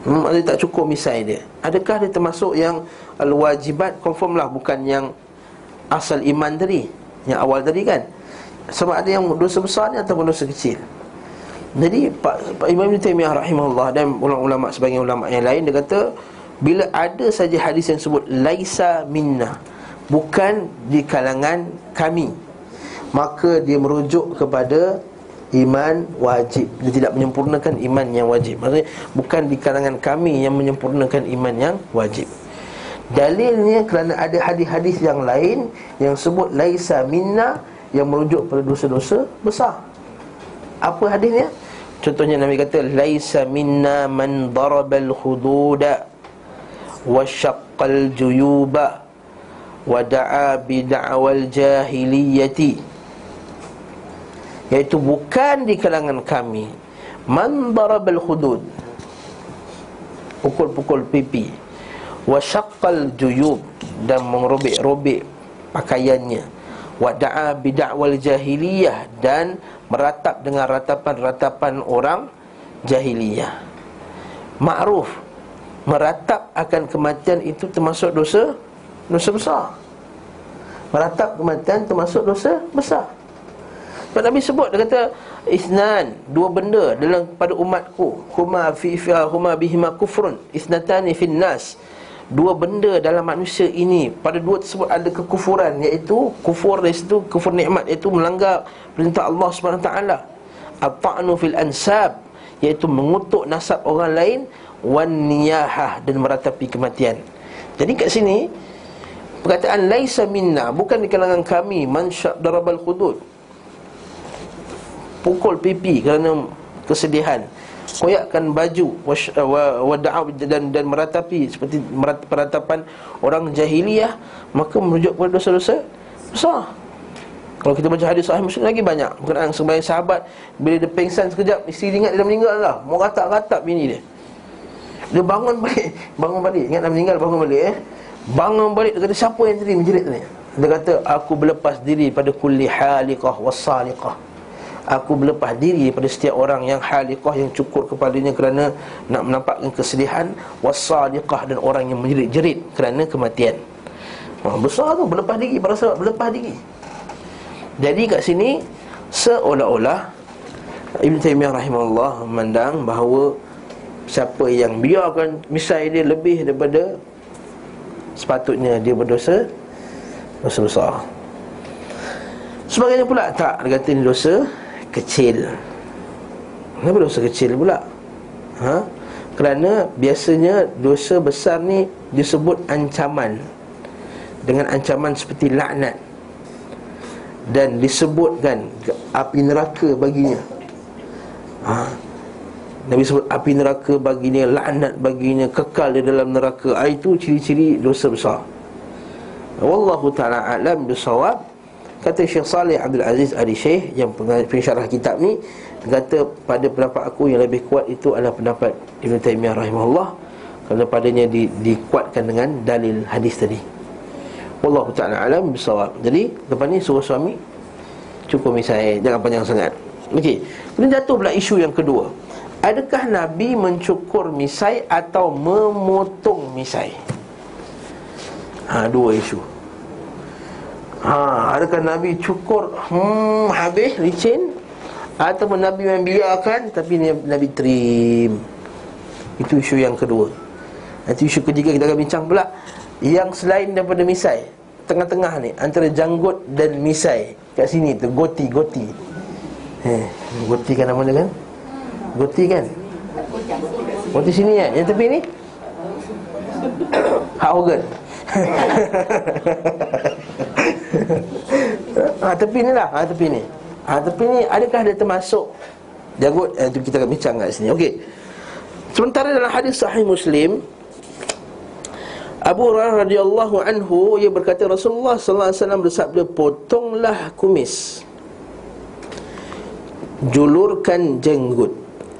hmm, dia tak cukur misai dia, adakah dia termasuk yang al-wajibat? Confirm lah, bukan yang asal iman tadi, yang awal tadi kan. Sama ada yang dosa besar ni ataupun dosa kecil. Jadi Pak, Pak Imam Ibn Taymiyyah rahimahullah dan ulama-ulama, sebagai ulama yang lain, dia kata bila ada saja hadis yang sebut laisa minna, bukan di kalangan kami, maka dia merujuk kepada iman wajib. Dia tidak menyempurnakan iman yang wajib. Maksudnya bukan di kalangan kami yang menyempurnakan iman yang wajib. Dalilnya kerana ada hadis-hadis yang lain yang sebut laisa minna, yang merujuk pada dosa-dosa besar. Apa hadisnya? Contohnya Nabi kata laisa minna man darabal hududa wa syaqqal juyuba wa da'a bid'awal jahiliyati, iaitu bukan di kalangan kami man darabal hudud, pukul-pukul pipi, wa syaqqal juyub, dan merobek-robek pakaiannya, wa da'a bid'awal jahiliyah, dan meratap dengan ratapan-ratapan orang jahiliyah. Makruf, meratap akan kematian itu termasuk dosa dosa besar. Meratap kematian termasuk dosa besar. Sebab Nabi sebut, dia kata isnan, dua benda dalam pada umatku, huma fi fiha huma bihima kufrun, isnatani fin nas, dua benda dalam manusia ini, pada dua tersebut ada kekufuran, iaitu kufur dari situ, kufur nikmat, iaitu melanggar perintah Allah Subhanahu Taala, at-ta'nu fil ansab, iaitu mengutuk nasab orang lain, wan niyahah, dan meratapi kematian. Jadi kat sini perkataan laisa minna, bukan di kalangan kami, man syaq darabal hudud, pukul pipi kerana kesedihan, koyakkan baju, wada'ab, dan dan meratapi seperti meratapan orang jahiliyah, maka merujuk kepada dosa-dosa besar. Kalau kita baca hadis Sahih Muslim lagi banyak berkenaan sebagai sahabat, bila dia pengsan sekejap, isteri dia ingat dia meninggal lah, mau ratap-ratap bini dia. Dia bangun balik, bangun balik, ingat dah meninggal, bangun balik eh bangun balik, dia kata siapa yang tadi menjerit ni? Dia kata aku berlepas diri pada kulli haliqah wassaliqah, aku berlepas diri daripada setiap orang yang haliqah, yang cukur kepadanya kerana nak menampakkan kesedihan, wasaliqah, dan orang yang menjerit-jerit kerana kematian. ha, besar tu, berlepas diri, berasa berlepas diri. Jadi kat sini seolah-olah Ibnu Taymiyyah rahimahullah memandang bahawa siapa yang biarkan misai dia lebih daripada sepatutnya, dia berdosa, dosa besar. Sebagainya pula tak, dia kata ini dosa kecil. Kenapa dosa kecil pula? Ha? Kerana biasanya dosa besar ni disebut ancaman dengan ancaman seperti laknat, dan disebutkan api neraka baginya. Ha? Nabi sebut api neraka baginya, laknat baginya, kekal di dalam neraka. Itu ciri-ciri dosa besar. Wallahu ta'ala a'lam bisawab. Kata Syekh Salih Abdul Aziz Ali Syekh yang pensyarah kitab ni, kata pada pendapat aku yang lebih kuat itu adalah pendapat Ibnu Taymiyyah rahimahullah, kerana padanya di, dikuatkan dengan dalil hadis tadi. Wallahu ta'ala alam bisawab. Jadi lepas ni suruh suami cukup misai, jangan panjang sangat. Okey, kemudian jatuh pula isu yang kedua, adakah Nabi mencukur misai atau memotong misai? Ha, dua isu. Ha, adakah Nabi cukur hmm, habis licin, ataupun Nabi membiarkan tapi Nabi trim? Itu isu yang kedua. Nanti isu ketiga kita akan bincang pula yang selain daripada misai, tengah-tengah ni, antara janggut dan misai. Kat sini tu goti-goti. Eh, goti kan nama dia kan? Goti kan? Goti sini kan? Yang tepi ni? Hak organ. Ha, tepi ni lah, ha, tepi ni. Ha, tapi ni adakah dia termasuk janggut? Eh, itu kita akan bincang kat sini. Okey. Sementara dalam hadis Sahih Muslim, Abu Hurairah radhiyallahu anhu, ia berkata Rasulullah sallallahu alaihi wasallam bersabda, potonglah kumis, julurkan janggut.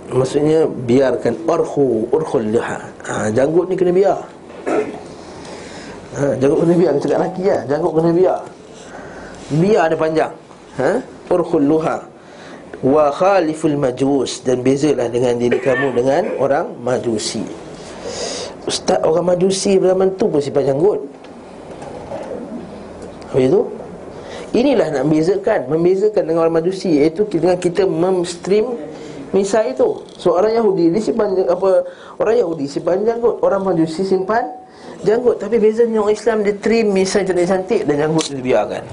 Maksudnya biarkan urhu, urhul liha. Ha, janggut ni kena biar. Ha, janggut kena biar, macam kat laki lah. Janggut kena biar. Biar dia panjang. Ha? Urkhulluha wa khaliful majus, dan bezalah dengan diri kamu dengan orang Majusi. Ustaz, orang Majusi zaman tu pun simpan janggut. Habis tu inilah nak bezakan, membezakan dengan orang Majusi, iaitu dengan kita memstream misai itu. So orang Yahudi dia simpan apa, orang Yahudi simpan janggut, orang Majusi simpan janggut. Tapi bezanya orang Islam dia trim misai cantik-cantik dan janggut dia biarkan.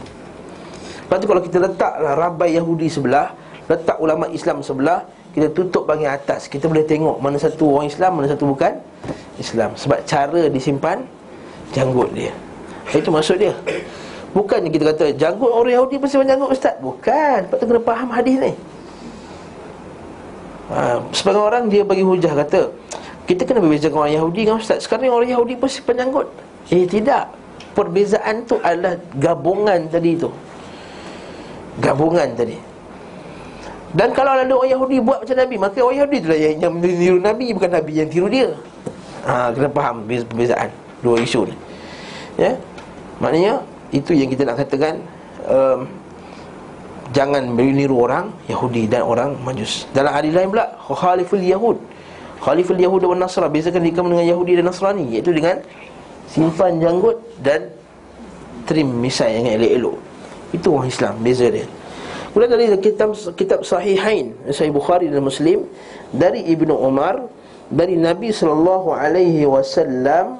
Lepas tu kalau kita letaklah rabai Yahudi sebelah, letak ulama Islam sebelah, kita tutup bahagian atas, kita boleh tengok mana satu orang Islam, mana satu bukan Islam. Sebab cara disimpan janggut dia. Itu maksud dia. Bukannya kita kata janggut orang Yahudi pun simpan janggut ustaz. Bukan. Sebab tu kena faham hadis ni. ha, Sebagian orang dia bagi hujah kata, kita kena berbezakan orang Yahudi dengan ustaz, sekarang orang Yahudi pun simpan janggut. Eh tidak. Perbezaan tu adalah gabungan tadi tu, gabungan tadi. Dan kalau ada orang Yahudi buat macam Nabi, maka orang Yahudi itulah yang, yang meniru Nabi, bukan Nabi yang tiru dia. Ha, kena faham perbezaan dua isu ni. Ya, maknanya itu yang kita nak katakan, um, jangan meniru orang Yahudi dan orang Majus. Dalam hadis lain pula, khaliful Yahud, khaliful Yahud wan Nasra, bezakan diri kamu dengan Yahudi dan Nasrani, iaitu dengan simpan janggut dan trim misai yang elok-elok. Itu orang Islam, beza dia. Kemudian dari kitab, kitab Sahihain, Sahih Bukhari dan Muslim, dari Ibnu Umar, dari Nabi sallallahu alaihi wasallam,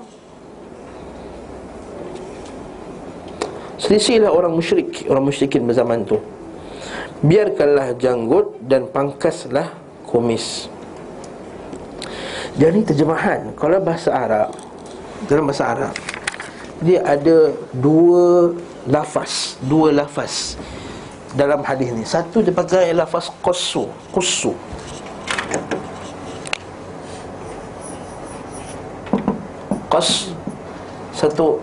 selisilah orang musyrik, orang musyrikin berzaman tu, biarkanlah janggut dan pangkaslah kumis. Jadi terjemahan kalau bahasa Arab, dalam bahasa Arab dia ada dua lafaz, dua lafaz dalam hadis ni. Satu dia pakai lafaz qassu, qassu. Qas satu,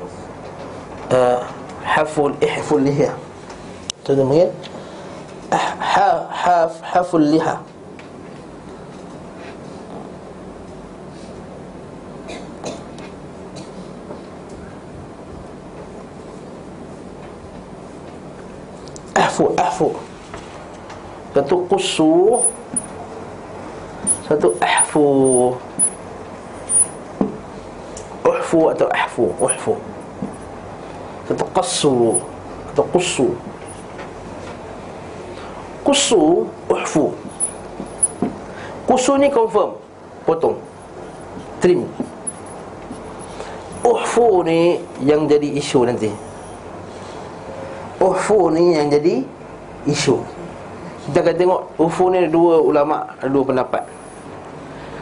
uh, haful ihful liha. Tu dia panggil ha haf haful liha. Ahfu, ahfu. Satu qussu, satu ahfu. Uhfu atau ahfu, uhfu. Tataqassu, tataqassu. Qussu, uhfu. Qussu ni confirm, potong, trim. Uhfu ni yang jadi isu nanti. Uhfu ni yang jadi isu. Kita akan tengok uhfu ni ada dua ulama, ada dua pendapat.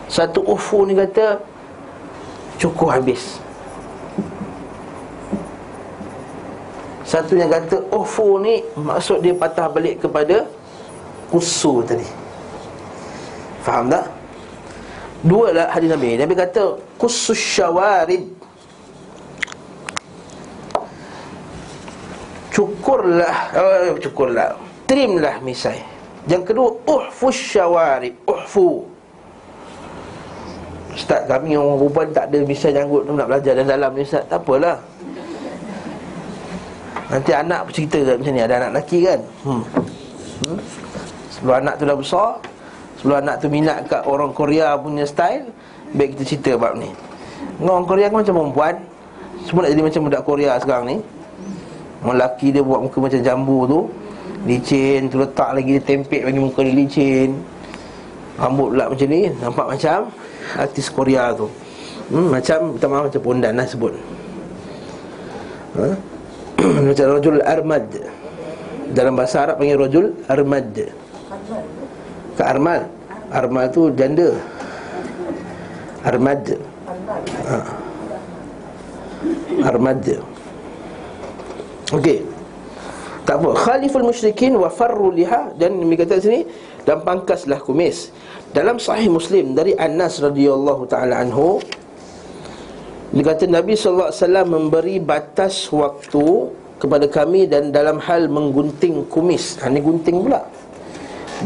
Satu uhfu ni kata cukup habis. Satu yang kata uhfu ni maksud dia patah balik kepada qussu tadi. Faham tak? Dua lah hadis Nabi. Nabi kata qussu syawarib, cukurlah, uh, cukurlah, trimlah misai. Yang kedua uhfu syawarib, uhfu. Ustaz, kami orang perempuan tak ada misai janggut tu, nak belajar dalam dalam ni ustaz. Tak apalah, nanti anak bercerita macam ni. Ada anak lelaki kan, hmm. Hmm. Sebelum anak tu dah besar, sebelum anak tu minat kat orang Korea punya style, baik kita cerita bab ni. Orang Korea kan macam perempuan semua nak jadi macam budak Korea sekarang ni. Orang lelaki dia buat muka macam jambu tu, licin tu, letak lagi dia tempek bagi muka dia licin. Rambut pula macam ni, nampak macam artis Korea tu, hmm, macam, minta maaf, macam pondan lah sebut, ha? Macam rajul armad. Dalam bahasa Arab panggil rajul armad. Ke armal, armal tu janda. Armad, ha. Armad. Okey, tak apa. Khaliful musyrikin wa farru liha. Dan dia kata sini, dan pangkaslah kumis. Dalam Sahih Muslim dari Anas radhiyallahu taala anhu, dia kata Nabi sallallahu alaihi wasallam memberi batas waktu kepada kami dan dalam hal menggunting kumis. Ha, ni gunting pula.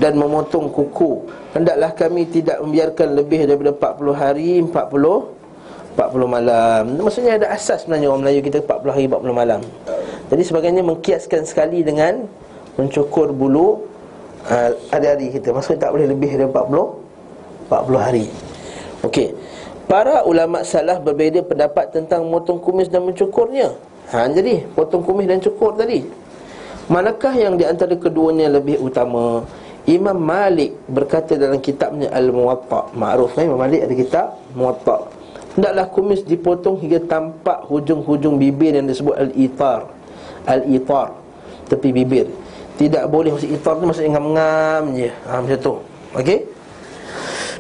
Dan memotong kuku. Hendaklah kami tidak membiarkan lebih daripada empat puluh hari, empat puluh malam. Maksudnya ada asas sebenarnya orang Melayu kita empat puluh hari, empat puluh malam. Jadi sebagainya mengkiaskan sekali dengan mencukur bulu uh, hari-hari kita. Maksudnya tak boleh lebih dari empat puluh hari. Okey. Para ulama salaf berbeza pendapat tentang memotong kumis dan mencukurnya. Ha, jadi potong kumis dan cukur tadi, manakah yang di antara keduanya lebih utama? Imam Malik berkata dalam kitabnya Al-Muwatta. Makruf kan, Imam Malik ada kitab Muwatta. Hendaklah kumis dipotong hingga tampak hujung-hujung bibir yang disebut al-itar. Al-itar, tepi bibir. Tidak boleh, maksud itar tu maksudnya ngam-ngam je, ha, macam tu. Okey.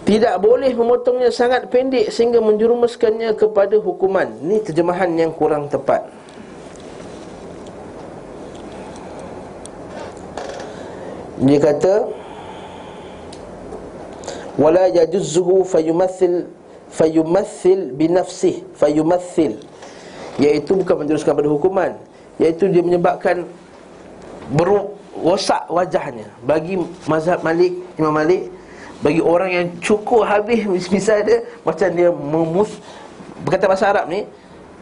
Tidak boleh memotongnya sangat pendek sehingga menjerumuskannya kepada hukuman. Ini terjemahan yang kurang tepat. Dia kata wala yajuzhu fayumathil fayumathil binafsih, fayumathil, iaitu bukan menjuruskan pada hukuman, iaitu dia menyebabkan rosak wajahnya. Bagi mazhab Malik, Imam Malik, bagi orang yang cukur habis misal dia, macam dia memus, berkata bahasa Arab ni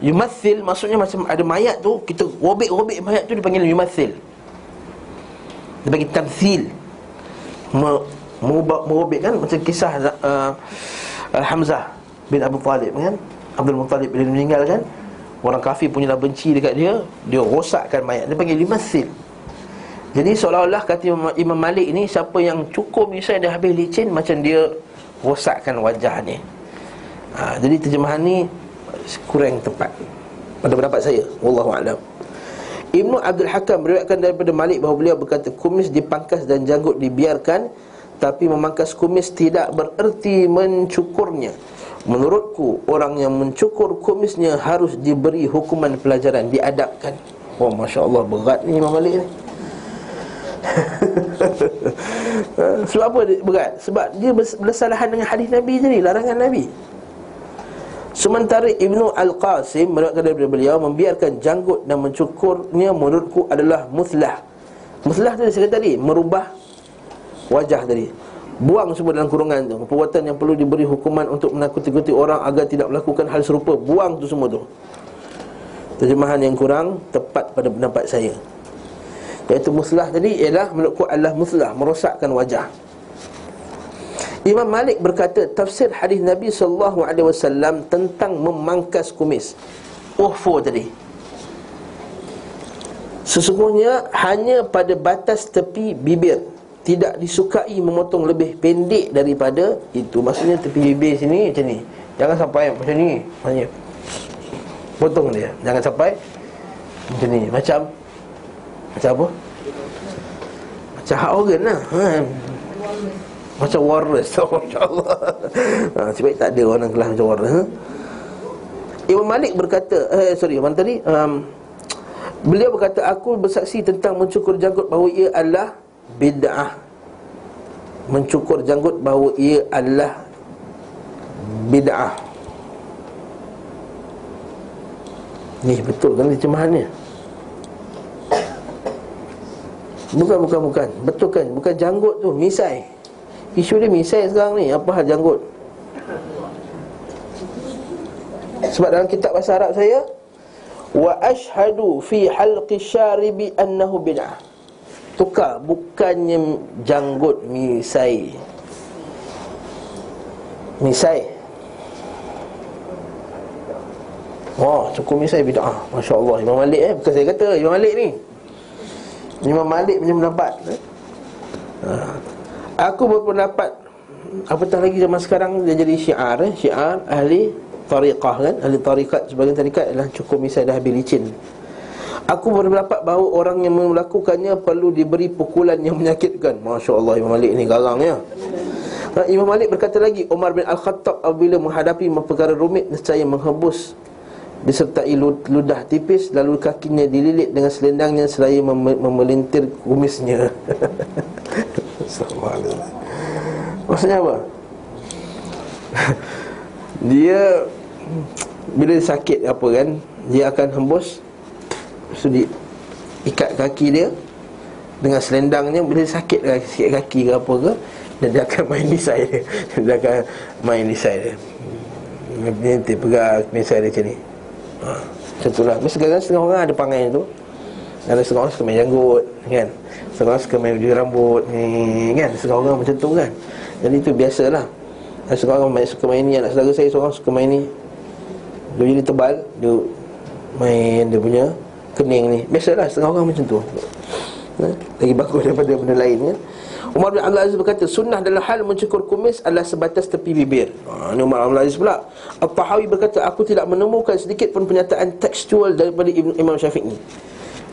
yumathil, maksudnya macam ada mayat tu, kita robek-robek mayat tu, dipanggil yumathil. Dia bagi tamthil, merobek kan, macam kisah uh, Hamzah bin Abu Talib kan, Abdul Muttalib bila meninggal kan, orang kafir punya lah benci dekat dia, dia rosakkan mayat, dia panggil yumathil. Jadi seolah-olah kata Imam Malik ni, siapa yang cukup misalnya dah habis licin, macam dia rosakkan wajah ni, ha. Jadi terjemahan ni kurang tepat pada pendapat saya. Wallahu'alam. Ibnu Abdul Hakam meriwayatkan daripada Malik bahawa beliau berkata kumis dipangkas dan janggut dibiarkan, tapi memangkas kumis tidak bererti mencukurnya. Menurutku orang yang mencukur kumisnya harus diberi hukuman pelajaran, diadabkan. Wah, Masya Allah, berat ni Imam Malik ni. Sebab apa dia berat? Sebab dia bersalahan dengan hadis Nabi tadi, larangan Nabi. Sementara Ibnu Al-Qasim meriwayatkan daripada beliau, membiarkan janggut dan mencukurnya menurutku adalah muslah. Muslah tu saya kata tadi, merubah wajah tadi. Buang semua dalam kurungan tu. Perbuatan yang perlu diberi hukuman untuk menakuti-nakuti orang agar tidak melakukan hal serupa. Buang tu semua tu. Terjemahan yang kurang tepat pada pendapat saya. Iaitu muslah tadi ialah menurutku adalah muslah, merosakkan wajah. Imam Malik berkata tafsir hadis Nabi sallallahu alaihi wasallam tentang memangkas kumis, uhfu tadi. Sesungguhnya hanya pada batas tepi bibir, tidak disukai memotong lebih pendek daripada itu. Maksudnya tepi bibir sini macam ni, jangan sampai macam ni. Maksudnya potong dia, jangan sampai macam ni. Macam Macam apa? Macam hak organ lah, ha. Macam warres. Masya Allah, ha, sebab tak ada orang kelas macam warres, ha? Imam Malik berkata eh, Sorry, mana tadi? Um, beliau berkata, aku bersaksi tentang mencukur janggut bahawa ia adalah bid'ah. Mencukur janggut bahawa ia adalah bid'ah. Ni betul kan terjemahannya? Bukan, bukan, bukan. Betul kan? Bukan janggut tu, misai. Isu dia misai sekarang ni. Apa hal janggut? Sebab dalam kitab bahasa Arab saya, wa ashhadu fi halqi syaribi annahu bid'ah. Tukar, bukannya janggut misai. Misai. Wah, cukur misai bid'ah. Masya Allah, Imam Malik eh, bukan saya kata, Imam Malik ni, Imam Malik punya pendapat eh? ha. Aku berpendapat. Apatah lagi zaman sekarang dia jadi syiar eh? Syiar ahli tariqah kan. Ahli tariqat, sebagian tariqat adalah cukur misai dah habis licin. Aku berpendapat bahawa orang yang melakukannya perlu diberi pukulan yang menyakitkan. Masya Allah, Imam Malik ni garangnya. Imam Malik berkata lagi, Umar bin Al-Khattab apabila menghadapi perkara rumit, nescaya menghembus disertai ludah tipis, lalu kakinya dililit dengan selendangnya seraya mem- memelintir kumisnya. Maksudnya apa? Dia bila sakit apa kan, dia akan hembus, so dia ikat kaki dia dengan selendangnya. Bila sakit sikit kaki ke apa ke, dan dia akan main lisai dia. Dia akan main lisai dia. Dia pegang lisai dia macam ni, ha, macam tu lah. Setengah orang ada pangai tu, ada setengah orang suka main janggut kan, setengah orang suka main rambut ni kan, setengah orang macam tu kan. Jadi tu biasalah. Ada setengah orang main, suka main ni. Anak saudara saya seorang suka main ni. Dia jadi tebal, dia main dia punya kening ni. Biasalah, setengah orang macam tu, ha? Lagi bagus daripada benda lain kan. Umar bin Abdul Aziz berkata, sunnah dalam hal mencukur kumis adalah sebatas tepi bibir. Ini ha, Umar bin Abdul Aziz pula. At-Tahawi berkata, aku tidak menemukan sedikit pun pernyataan tekstual daripada Ibn, Imam Syafi'i.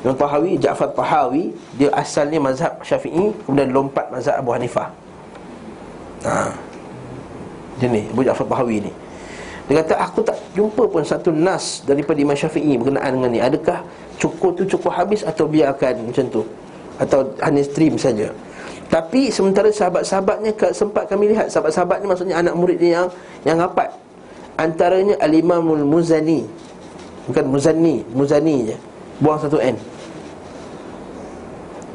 Imam Tahawi, Ja'afar Pahawi, dia asalnya mazhab Syafi'i, kemudian lompat mazhab Abu Hanifah. Ha, macam ni, Abu Ja'afar Pahawi ni. Dia kata, aku tak jumpa pun satu nas daripada Imam Syafi'i berkenaan dengan ni. Adakah cukur tu cukur habis atau biarkan macam tu, atau hanya stream saja? Tapi sementara sahabat-sahabatnya, sempat kami lihat sahabat-sahabat ni, maksudnya anak murid dia yang yang rapat. Antaranya Al-Imam Al-Muzani. Bukan Muzani, Muzani je, buang satu N.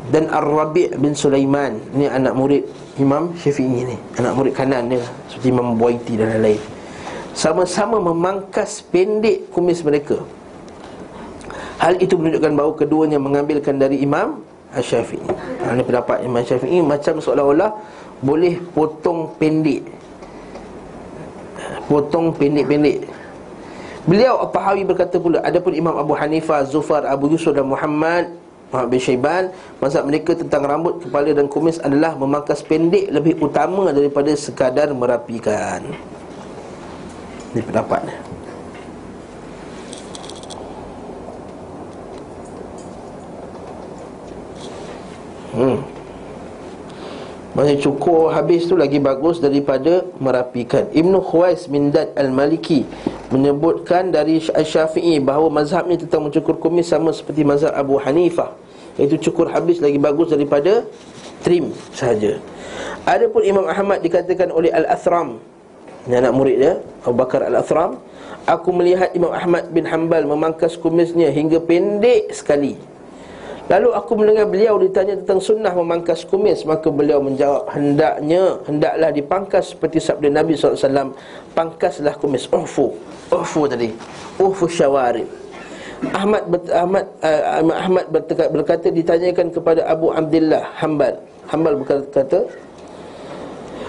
Dan Ar-Rabi' bin Sulaiman, ni anak murid Imam Syafi'i ni, anak murid kanan dia, seperti Imam Buaiti dan lain-lain. Sama-sama memangkas pendek kumis mereka. Hal itu menunjukkan bahawa keduanya mengambilkan dari Imam Syafi'i. Ini pendapat Imam Syafi'i, macam seolah-olah boleh potong pendek, potong pendek-pendek. Beliau At-Tahawi berkata pula, adapun Imam Abu Hanifah, Zufar, Abu Yusuf dan Muhammad bin Syaiban, mazhab mereka tentang rambut, kepala dan kumis adalah memangkas pendek lebih utama daripada sekadar merapikan. Ini pendapatnya. Hmm. Maksudnya cukur habis tu lagi bagus daripada merapikan. Ibnu Khuwais bin Dad Al-Maliki menyebutkan dari Syafi'i bahawa mazhabnya tentang mencukur kumis sama seperti mazhab Abu Hanifah, iaitu cukur habis lagi bagus daripada trim sahaja. Adapun Imam Ahmad, dikatakan oleh Al-Asram, ini anak murid dia, Abu Bakar al-Asram, aku melihat Imam Ahmad bin Hanbal memangkas kumisnya hingga pendek sekali. Lalu aku mendengar beliau ditanya tentang sunnah memangkas kumis, maka beliau menjawab, hendaknya, hendaklah dipangkas seperti sabda Nabi sallallahu alaihi wasallam, pangkaslah kumis. Uhfu, uhfu tadi, uhfu syawarib. Ahmad, Ahmad, uh, Ahmad berkata, berkata ditanyakan kepada Abu Abdullah Hanbal. Hanbal berkata,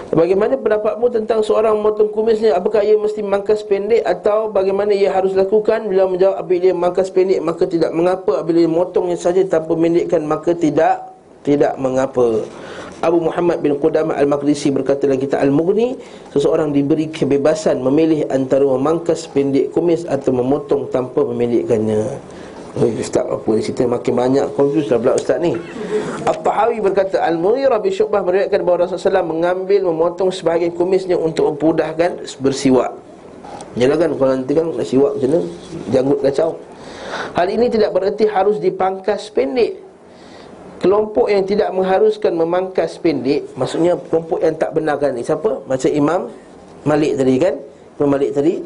Bagaimana pendapatmu tentang seorang memotong kumis ni? Apakah ia mesti memangkas pendek atau bagaimana ia harus lakukan? Bila menjawab, apabila memangkas pendek maka tidak mengapa, apabila memotongnya saja tanpa memendekkan maka tidak tidak mengapa. Abu Muhammad bin Qudamah Al-Maqdisi berkata dalam kitab Al-Mughni, seseorang diberi kebebasan memilih antara memangkas pendek kumis atau memotong tanpa memendekkannya. Oi, ustaz apa ni cerita makin banyak confuse dah pula ustaz ni. At-Tahawi berkata Al-Mughirah bin Syu'bah meriwayatkan bahawa Rasulullah sallallahu alaihi wasallam mengambil memotong sebahagian kumisnya untuk mempudahkan bersiwak. Yalah kan kalau nanti kan nak siwak macam mana? Janggut kacau. Hal ini tidak bererti harus dipangkas pendek. Kelompok yang tidak mengharuskan memangkas pendek, maksudnya kelompok yang tak benarkan ni siapa? Macam Imam Malik tadi kan? Imam Malik tadi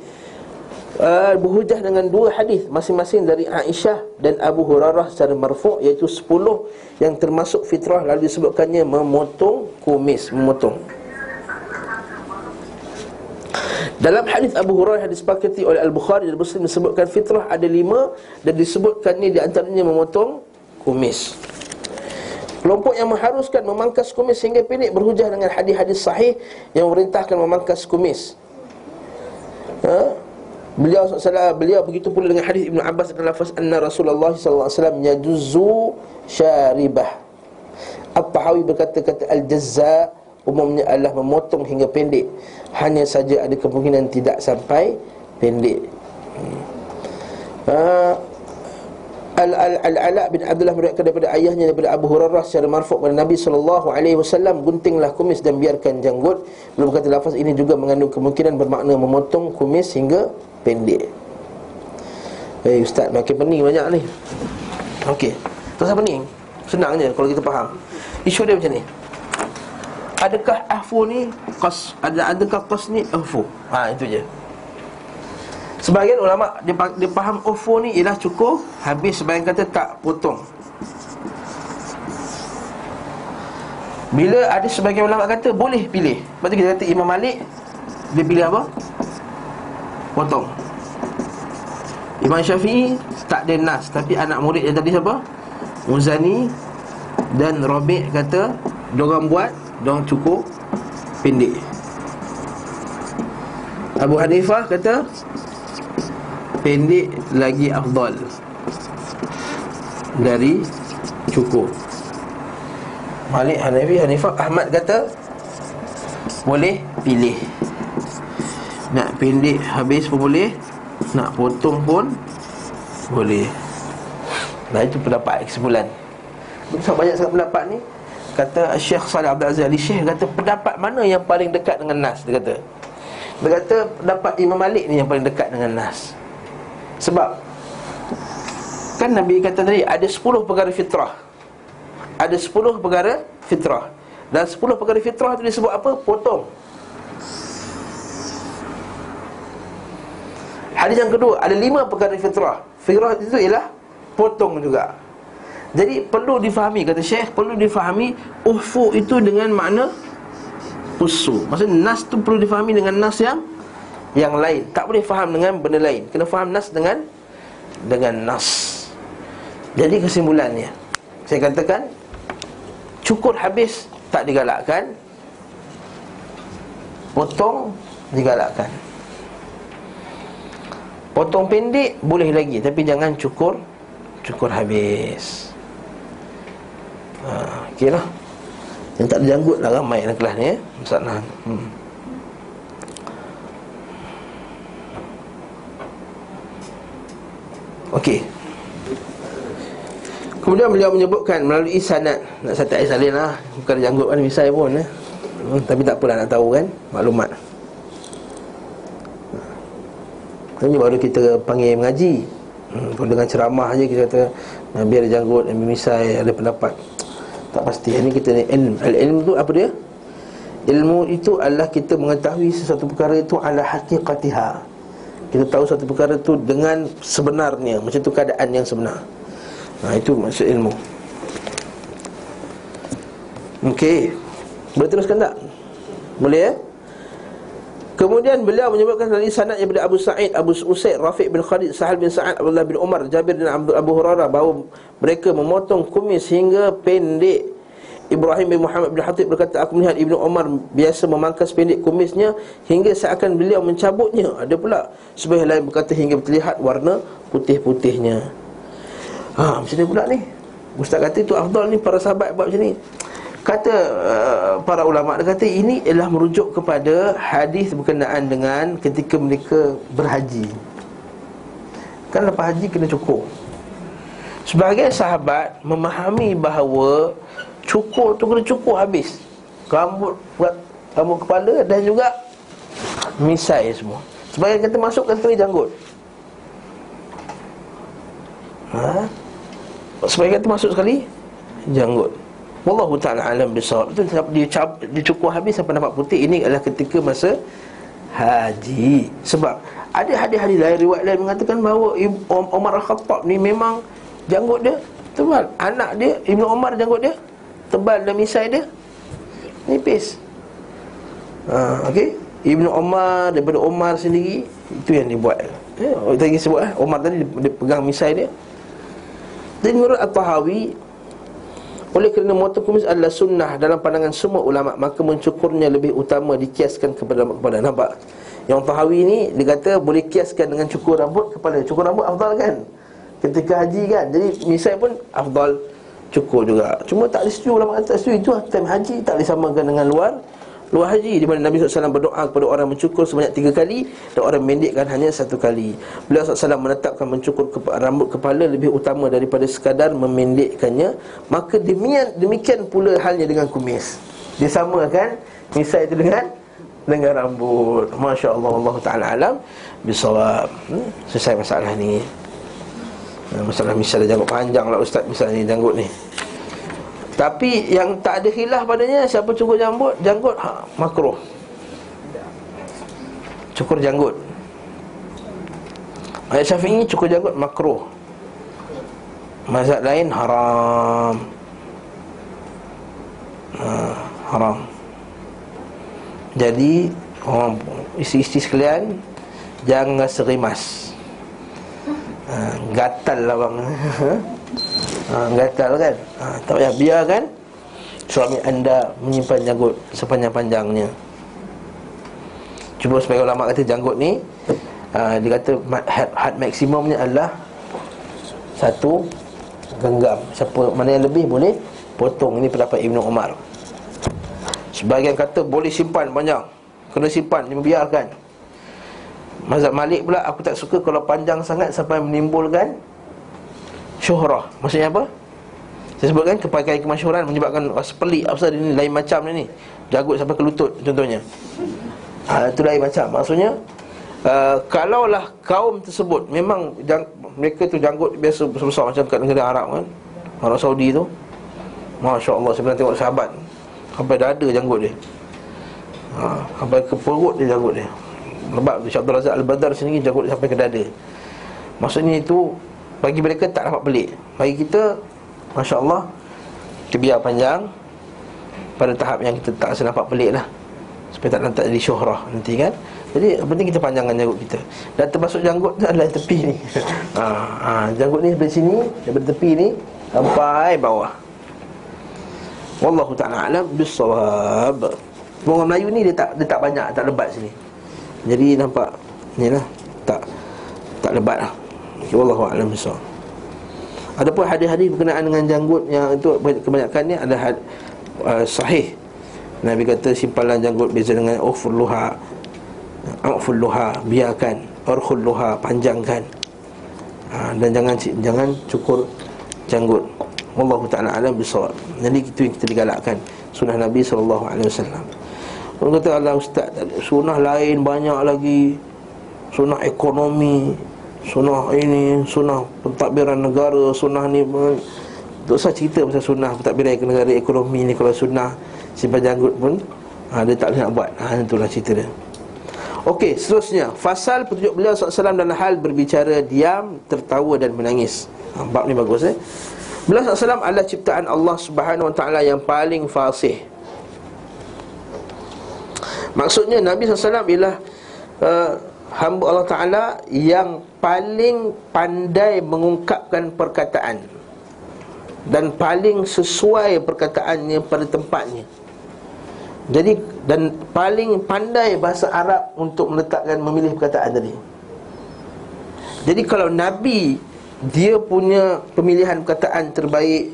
uh, berhujah dengan dua hadis masing-masing dari Aisyah dan Abu Hurairah secara marfu', iaitu sepuluh yang termasuk fitrah, lalu disebutkannya memotong kumis, memotong. Dalam hadis Abu Hurairah yang disepakati oleh Al-Bukhari dan Muslim disebutkan fitrah ada lima dan disebutkannya di antaranya memotong kumis. Kelompok yang mengharuskan memangkas kumis sehingga pendek berhujah dengan hadis-hadis sahih yang memerintahkan memangkas kumis. Ha? Beliau sallallahu beliau begitu pula dengan hadis Ibnu Abbas dan lafaz anna Rasulullah sallallahu alaihi wasallam yajuzu syaribah. At-Tahawi berkata kata al-jazza umumnya adalah memotong hingga pendek. Hanya saja ada kemungkinan tidak sampai pendek. Ha? Al-Ala bin Abdullah meriwayatkan daripada ayahnya daripada Abu Hurairah secara marfu' kepada Nabi sallallahu alaihi wasallam, guntinglah kumis dan biarkan janggut. Belum kata lafaz ini juga mengandung kemungkinan bermakna memotong kumis hingga pendek. Eh hey, ustaz makin pening banyak ni. Okey, tak usah pening, senang je kalau kita faham. Isu dia macam ni. Adakah afu ni qas? Ada adakah qas ni afu? Ha, itu je. Sebahagian ulama' dia, dia faham ufu ni ialah cukup habis, sebahagian kata tak potong. Bila ada sebahagian ulama' kata boleh pilih. Lepas tu kita kata Imam Malik dia pilih apa? Potong. Imam Syafi'i tak ada nas, tapi anak murid yang tadi siapa? Muzani dan Rabi' kata diorang buat, diorang cukup pendek. Abu Hanifah kata pendek lagi afdal dari cukup. Malik, Hanafi, Hanifah, Ahmad kata boleh pilih. Nak pendek habis pun boleh, nak potong pun boleh. Nah, itu pendapat kesimpulan. Sebab banyak sangat pendapat ni. Kata Syekh Salih Abdul Aziz Ali Syekh kata pendapat mana yang paling dekat dengan nas? Dia kata Dia kata pendapat Imam Malik ni yang paling dekat dengan nas. Sebab kan Nabi kata tadi ada sepuluh perkara fitrah. Ada sepuluh perkara fitrah. Dan sepuluh perkara fitrah tu disebut apa? Potong. Hadis yang kedua ada lima perkara fitrah. Fitrah itu ialah potong juga. Jadi perlu difahami, kata Syekh, perlu difahami ufu itu dengan makna usu. Maksudnya nas tu perlu difahami dengan nas yang yang lain. Tak boleh faham dengan benda lain. Kena faham nas dengan dengan nas. Jadi kesimpulannya saya katakan cukur habis tak digalakkan, potong digalakkan. Potong pendek boleh lagi, tapi jangan cukur cukur habis. Ha, okey lah. Yang tak ada janggut lah ramai dalam kelas ni eh? Masalah hmm. Okey. Kemudian beliau menyebutkan melalui sanad. Nak saya tak salin lah, bukan janggut kan misai pun eh? hmm, Tapi tak apalah, nak tahu kan maklumat. Ini baru kita panggil mengaji. hmm, Dengan ceramah je kita kata Nabi ada janggut, Nabi misai, ada pendapat. Tak pasti, ini kita ni ilm. Al-ilm tu apa dia? Ilmu itu adalah kita mengetahui sesuatu perkara itu ala haqiqatiha. Kita tahu satu perkara tu dengan sebenarnya, macam tu keadaan yang sebenar. Nah, itu maksud ilmu. Okey. Boleh teruskan tak? Boleh eh? Kemudian beliau menyebutkan dari sanad daripada Abu Sa'id, Abu Usaid, Rafiq bin Khalid, Sahal bin Sa'ad, Abdullah bin Umar, Jabir dan Abu Hurairah bahawa mereka memotong kumis hingga pendek. Ibrahim bin Muhammad bin Al-Khattab berkata, aku melihat Ibnu Umar biasa memangkas pendek kumisnya hingga seakan beliau mencabutnya. Ada pula sebahagian lain berkata hingga terlihat warna putih-putihnya. Ha, macam mana pula ni? Ustaz kata itu afdal ni, para sahabat buat macam ni. Kata uh, para ulama, dia kata ini ialah merujuk kepada hadis berkenaan dengan ketika mereka berhaji. Kan lepas haji kena cukur. Sebagai sahabat memahami bahawa cukur tu kena cukur habis, rambut, rambut kepala dan juga misai semua. Sebagai kata masuk kategori janggut. Ha? Sebagai kata masuk sekali janggut. Wallahu ta'ala alam bisawab. Itu dicukur habis sampai nampak putih. Ini adalah ketika masa haji. Sebab ada hadis-hadis lain, riwayat lain mengatakan bahawa Umar Al-Khattab ni memang janggut dia tebal, anak dia Ibnu Umar janggut dia tebal dan misai dia nipis. Ha, okey, Ibnu Umar daripada Umar sendiri. Itu yang dibuat. Ya, kita ingin sebut eh Umar tadi dia pegang misai dia. Dan menurut At-Tahawi, oleh kerana memotong kumis adalah sunnah dalam pandangan semua ulama, maka mencukurnya lebih utama dikiaskan kepada kepala. Nampak? Yang Tahawi ni dia kata boleh kiaskan dengan cukur rambut kepala. Cukur rambut afdal kan? Ketika haji kan. Jadi misai pun afdal cukur juga. Cuma tak setuju ulama kata tak setuju itu time haji tak boleh samakan dengan luar luar haji, di mana Nabi sallallahu alaihi wasallam berdoa kepada orang mencukur sebanyak tiga kali dan orang mendekkan hanya satu kali. Beliau sallallahu alaihi wasallam menetapkan mencukur kepa- rambut kepala lebih utama daripada sekadar memendekkannya. Maka demikian, demikian pula halnya dengan kumis. Dia samakan misai itu dengan dengan rambut. Masya Allah, Allah ta'ala alam bisawab. hmm? Selesai masalah ni. Masalah misal janggut panjang lah ustaz, misal ni janggut ni. Tapi yang tak ada khilaf padanya, siapa cukur janggut, janggut ha, makruh. Cukur janggut Ayat Syafi'i, cukur janggut makruh. Mazhab lain haram. ha, Haram. Jadi oh, isteri-isteri sekalian, jangan rasa rimas. ha, Gatal lah bang. Ha, gatal kan? Ha, tak payah, biarkan suami anda menyimpan janggut sepanjang-panjangnya. Cuma sebagai ulama kata janggut ni uh, dia kata had, had maksimumnya adalah satu genggam. Siapa mana yang lebih boleh potong. Ini pendapat Ibnu Umar. Sebahagian kata boleh simpan panjang, kena simpan, biarkan. Mazhab Malik pula, aku tak suka kalau panjang sangat sampai menimbulkan syuhrah. Maksudnya apa? Saya sebutkan kepakai kemasyhuran menyebabkan rasa pelik. Apa sebab ini lain macam ni, janggut sampai ke lutut contohnya. Ha, itu lain macam. Maksudnya uh, kalaulah kaum tersebut memang jang, mereka tu janggut biasa besar macam kat negara Arab kan, Arab Saudi tu. Masya Allah, saya pernah tengok sahabat sampai dada janggut dia. Ha, sampai ke perut dia janggut dia. Lebat Syekh Abdul Razak Al-Badar sendiri janggut sampai ke dada. Maksudnya itu bagi mereka tak dapat pelik. Bagi kita, Masya Allah, kita biar panjang pada tahap yang kita tak rasa nampak pelik lah, supaya tak, tak jadi syuhrah nanti kan. Jadi penting kita panjangkan janggut kita. Dan termasuk janggut tu adalah tepi ni. ha, ha, Janggut ni daripada sini, daripada tepi ni sampai bawah. Wallahu ta'ala alam bisawab. Orang Melayu ni dia tak, dia tak banyak, tak lebat sini. Jadi nampak ni lah, tak, tak lebat lah. Wallahu a'lam bissawab. Adapun hadis-hadis berkenaan dengan janggut yang itu kebanyakannya ada had, uh, sahih. Nabi kata simpalan janggut beza dengan uful luha. Uful luha, biarkan. Urkhul luha, panjangkan. Ha, dan jangan jangan cukur janggut. Wallahu ta'ala a'lam bissawab. Jadi itu yang kita digalakkan, sunnah Nabi sallallahu alaihi wasallam. Orang kata Allah ustaz, sunnah lain banyak lagi. Sunnah ekonomi, sunnah ini, sunnah pentadbiran negara, sunnah ni. Tak usah cerita pasal sunnah pentadbiran negara, ekonomi ni. Kalau sunnah simpan janggut pun ha, dia tak boleh nak buat. Ha, itulah cerita dia. Okey, seterusnya fasal petunjuk beliau sallallahu alaihi wasallam dalam hal berbicara, diam, tertawa dan menangis. ha, Bab ni bagus eh Beliau sallallahu alaihi wasallam adalah ciptaan Allah subhanahu wa taala yang paling fasih. Maksudnya Nabi sallallahu alaihi wasallam ialah uh, hamba Allah Ta'ala yang paling pandai mengungkapkan perkataan. dan paling sesuai perkataannya pada tempatnya. Jadi dan paling pandai bahasa Arab untuk meletakkan, memilih perkataan tadi. Jadi kalau Nabi dia punya pemilihan perkataan terbaik,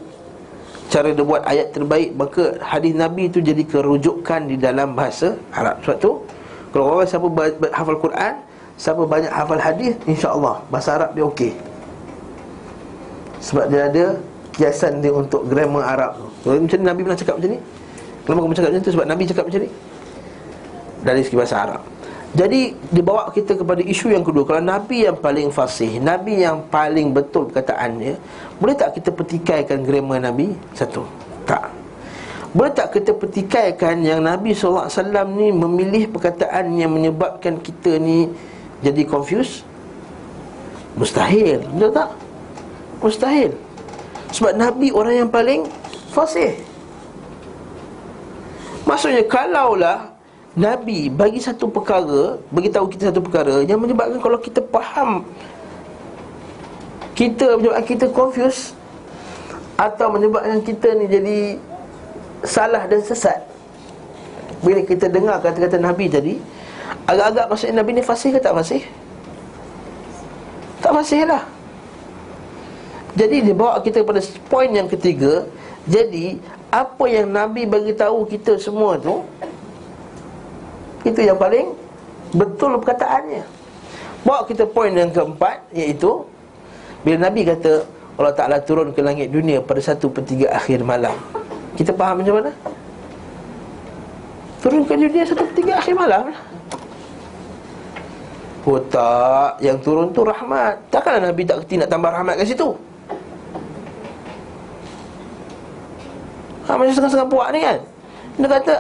cara dia buat ayat terbaik, maka hadis Nabi itu jadi kerujukan di dalam bahasa Arab. Sebab tu kalau orang siapa hafal Quran, siapa banyak hafal hadis, insya-Allah bahasa Arab dia okey. Sebab dia ada kiasan dia untuk grammar Arab tu. Macam Nabi pernah cakap macam ni. Kenapa kamu cakap macam tu? Sebab Nabi cakap macam ni. Dari segi bahasa Arab. Jadi dibawa kita kepada isu yang kedua. Kalau Nabi yang paling fasih, Nabi yang paling betul perkataannya, boleh tak kita petikaikan grammar Nabi? Satu, tak. Boleh tak kita petikaikan yang Nabi sallallahu alaihi wasallam ni memilih perkataan yang menyebabkan kita ni jadi confused? Mustahil, betul tak? Mustahil. Sebab Nabi orang yang paling fasih. Maksudnya kalaulah Nabi bagi satu perkara, bagi tahu kita satu perkara yang menyebabkan kalau kita faham, kita menyebabkan kita confuse atau menyebabkan kita ni jadi salah dan sesat. Bila kita dengar kata-kata Nabi tadi, agak-agak maksudnya Nabi ni fasih ke tak fasih? Tak fasih lah. Jadi dia bawa kita kepada poin yang ketiga. Jadi apa yang Nabi bagi tahu kita semua tu, itu yang paling betul perkataannya. Bawa kita poin yang keempat, iaitu bila Nabi kata Allah Ta'ala turun ke langit dunia pada satu per tiga akhir malam, kita faham macam mana? Turun ke dunia satu per tiga akhir malam lah. Oh tak, yang turun tu rahmat. Takkanlah Nabi tak kerti nak tambah rahmat kat situ. Ha, macam setengah-setengah puak ni kan, dia kata,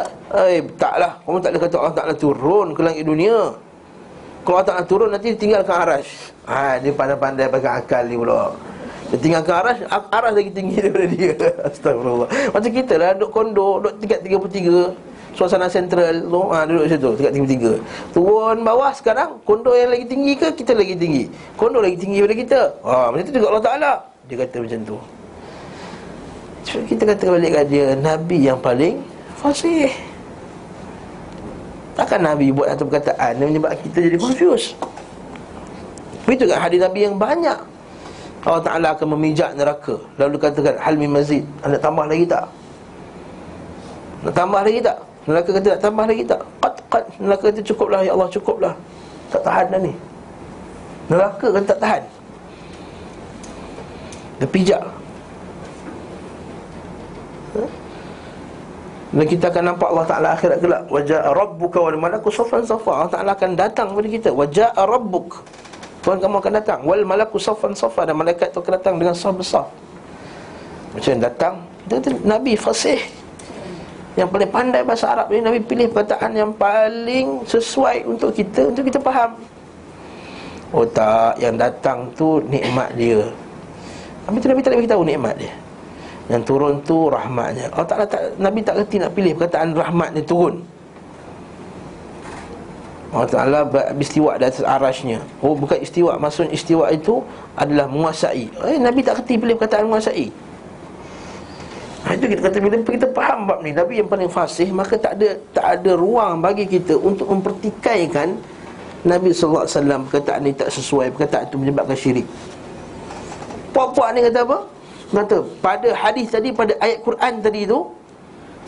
eh taklah, kamu tak ada kata Allah Ta'ala turun ke langit dunia. Kalau Allah Ta'ala turun nanti tinggalkan Arash. Ha, dia pandai-pandai pakai akal ni pula. Dia tinggalkan Arash, Arash lagi tinggi daripada dia. Astagfirullah. Macam kita lah duduk kondo, duduk tingkat tiga puluh tiga, suasana sentral tu, ha, duduk situ, tingkat tiga puluh tiga. Turun bawah sekarang, kondo yang lagi tinggi ke kita lagi tinggi? Kondo lagi tinggi daripada kita. Ha, macam tu juga Allah Ta'ala. Dia kata macam tu. Kita kata balik kat dia, Nabi yang paling fasih. Takkan Nabi buat satu perkataan yang menyebabkan kita jadi confused. Itu kan hadis Nabi yang banyak. Allah Ta'ala akan memijak neraka, lalu katakan hal min mazid, nak tambah lagi tak? Nak tambah lagi tak? Neraka kata nak tambah lagi tak? Qat qat, neraka kata cukuplah ya Allah, cukuplah. Tak tahan dah ni. Neraka kata tak tahan. Dia pijak. Dan kita akan nampak Allah Ta'ala akhirat kelak. Wa ja'a rabbuka wal malaku saffan saffa. Allah Ta'ala akan datang kepada kita. Wa ja'a rabbuk, Tuhan kamu akan datang. Wal malaku saffan saffa, dan malaikat itu akan datang dengan saf besar. Macam yang datang, Nabi fasih, yang paling pandai bahasa Arab ni. Nabi pilih perkataan yang paling sesuai untuk kita, untuk kita faham. Oh tak, yang datang tu nikmat dia. Habis tu Nabi tak bagi tahu nikmat dia. Yang turun tu rahmatnya. Allah Ta'ala tak, Nabi tak kerti nak pilih perkataan rahmatnya turun. Allah Ta'ala beristiwa di atas arasnya. Oh bukan istiwa, maksud istiwa itu adalah menguasai. Eh Nabi tak kerti pilih perkataan menguasai. Nah, itu kita kata bila kita faham bab ni, Nabi yang paling fasih, maka tak ada tak ada ruang bagi kita untuk mempertikaikan Nabi sallallahu alaihi wasallam perkataan ni tak sesuai, perkataan itu menyebabkan syirik. Puak-puak ni kata apa? Kata pada hadis tadi, pada ayat Quran tadi tu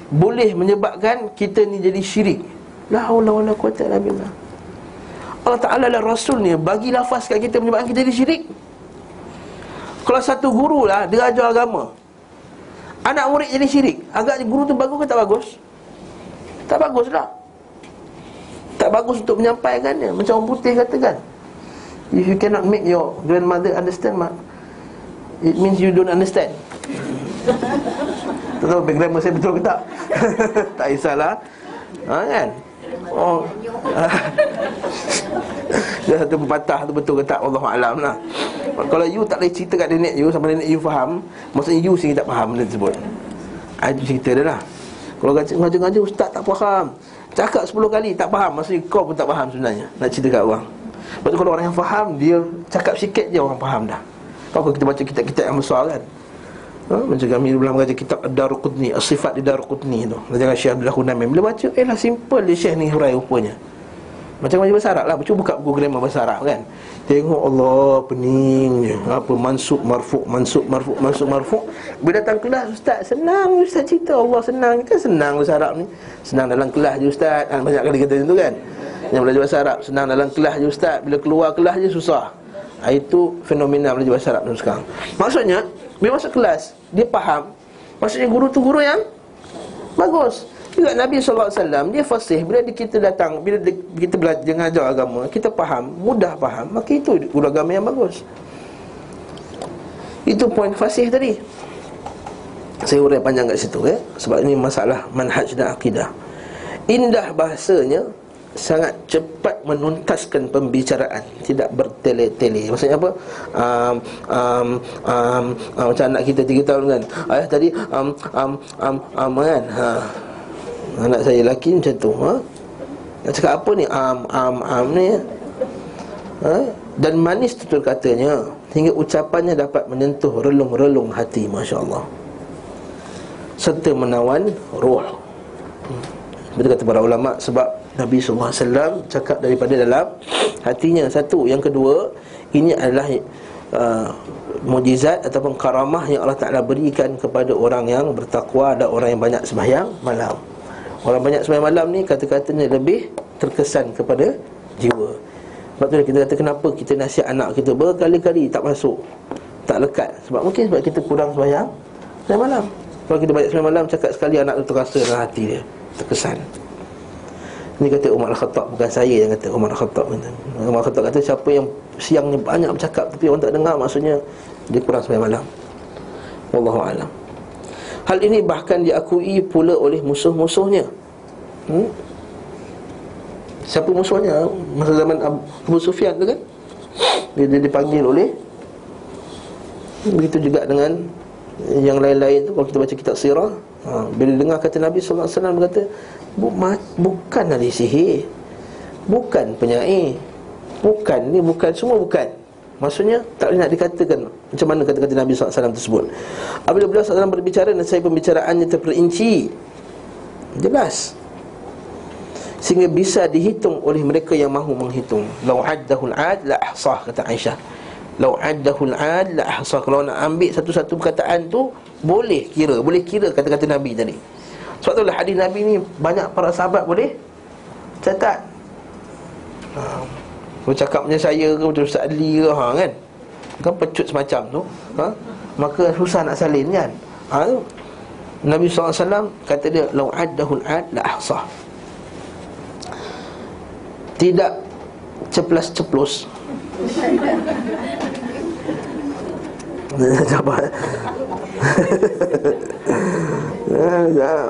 boleh menyebabkan kita ni jadi syirik. La haula wala quwwata illa billah. Allah Ta'ala dan Rasulnya bagi lafaz kat kita menyebabkan kita jadi syirik. Kalau satu guru lah, dia ajar agama, anak murid jadi syirik, agaknya guru tu bagus ke tak bagus? Tak bagus lah. Tak bagus untuk menyampaikannya. Macam orang putih katakan, if you cannot make your grandmother understand, mak, it means you don't understand. Tak tahu grammar saya betul ke tak? Tak kisahlah. Ha kan? Oh. Dia satu pepatah tu betul ke tak, Allahu a'lam lah. Kalau you tak boleh cerita kat nenek you sampai nenek you faham, maksudnya you sendiri tak faham benda tersebut. Itu cerita dia lah. Kalau ngaji-ngaji ustaz tak faham, cakap sepuluh kali tak faham, maksudnya kau pun tak faham sebenarnya. Nak cerita kat orang. Sebab tu kalau orang yang faham, dia cakap sikit je orang faham dah. Kau kalau kita baca kitab-kitab yang besar kan, ha? Macam kami belum baca kitab Ad-Daruqutni, As-Sifat di Daruqutni tu, macam Syekh Abdullah Hunamim. Bila baca, eh lah simple dia Syekh ni hurai rupanya. Macam macam bahasa Arab lah, cuba buka buku grammar bahasa Arab kan, tengok Allah pening je. Apa mansub marfuq, mansub marfuq, mansub marfuq. Bila datang kelas, ustaz senang ustaz cerita Allah, senang kan, senang bahasa Arab ni. Senang dalam kelas je ustaz, ha, banyak kali kata macam tu kan. Yang belajar bahasa Arab senang dalam kelas je ustaz, bila keluar kelas je susah. Ha, itu fenomena belajar bahasa Arab sekarang. Maksudnya bila masuk kelas dia faham, maksudnya guru tu guru yang bagus. Juga Nabi sallallahu alaihi wasallam dia fasih. Bila kita datang, bila kita belajar mengajar agama, kita faham, mudah faham, maka itu guru agama yang bagus. Itu poin fasih tadi. Saya urai panjang kat situ ya, eh? Sebab ini masalah manhaj dan akidah. Indah bahasanya, sangat cepat menuntaskan pembicaraan, tidak bertele-tele. Maksudnya apa? Um, um, um, um, macam anak kita tiga tahun kan, ayah tadi um, um, um, um, kan ha. Anak saya lelaki macam tu ha? Nak cakap apa ni? Um, um, um ni ha? Dan manis tutur katanya, hingga ucapannya dapat menyentuh relung-relung hati. Masya Allah. Serta menawan ruh. Betul kata para ulama', sebab Nabi sallallahu alaihi wasallam cakap daripada dalam hatinya. Satu. Yang kedua, ini adalah uh, mujizat ataupun karamah yang Allah Ta'ala berikan kepada orang yang bertakwa dan orang yang banyak sembahyang malam. Orang banyak sembahyang malam ni kata-katanya lebih terkesan kepada jiwa. Sebab tu kita kata kenapa kita nasihat anak kita berkali-kali tak masuk, tak lekat. Sebab mungkin sebab kita kurang sembahyang sembahyang malam. Kalau kita banyak sembahyang malam, cakap sekali anak tu terasa dalam hati dia, terkesan. Ini kata Umar Al-Khattab, bukan saya yang kata. Umar Al-Khattab kata, Umar Al-Khattab kata siapa yang siangnya banyak bercakap tapi orang tak dengar, maksudnya dia kurang sembahyang malam. Wallahu a'lam. Hal ini bahkan diakui pula oleh musuh-musuhnya. hmm? Siapa musuhnya? Masa zaman Abu Sufyan tu kan, dia, dia dipanggil oleh. Begitu juga dengan yang lain-lain tu. Kalau kita baca kitab sirah, ha, bila dengar kata Nabi sallallahu alaihi wasallam berkata, bukan ahli sihir, bukan penyair, bukan ni, bukan, semua bukan. Maksudnya tak boleh nak dikatakan macam mana kata-kata Nabi sallallahu alaihi wasallam tersebut. Apabila beliau sallallahu alaihi wasallam berbicara, nasai pembicaraannya terperinci, jelas, sehingga bisa dihitung oleh mereka yang mahu menghitung. Lau addahul ad la ahsah, kata Aisyah. Lau addahul ad la ahsah. Kalau nak ambil satu-satu perkataan tu, boleh kira, boleh kira kata-kata Nabi tadi. Sebab itulah hadis Nabi ni banyak para sahabat boleh catat. Ha, bercakapnya saya ke, betul Ustaz Ali ke, ha, kan, kan pecut semacam tu, ha? Maka susah nak salin kan, ha? Nabi sallallahu alaihi wasallam kata dia, lau addahul ad la ahsah. Tidak ceplas-ceplos.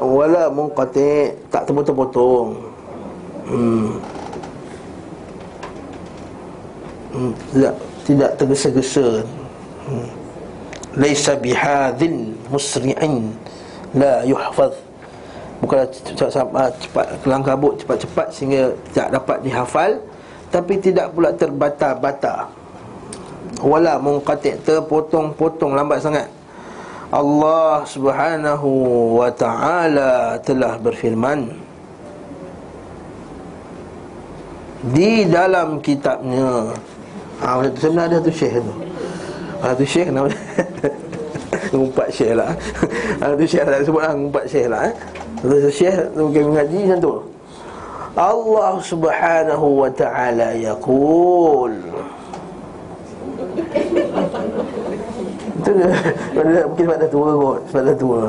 Wala munqati, tak terpotong-potong. Hmm. Hmm. Tidak, tidak tergesa-gesa. Hmm. Laisa bihadhil musri'in la yuhfaz. Bukanlah cepat-cepat, cepat, kelang kabut, cepat-cepat sehingga tak dapat dihafal, tapi tidak pula terbata-bata. Wala munqati, terpotong-potong, lambat sangat. Allah Subhanahu wa ta'ala telah berfirman di dalam kitabnya. Ah, ha, macam mana ada tu syekh tu. Ah, tu syekh nama ngumpat syekh lah. Ah, tu syekh tak sebutlah, ngumpat syekh lah eh. Tu syekh mungkin mengaji macam tu. Allah Subhanahu wa ta'ala yaqul. Itu dia, mungkin sebab dah tua kot, sebab dah tua.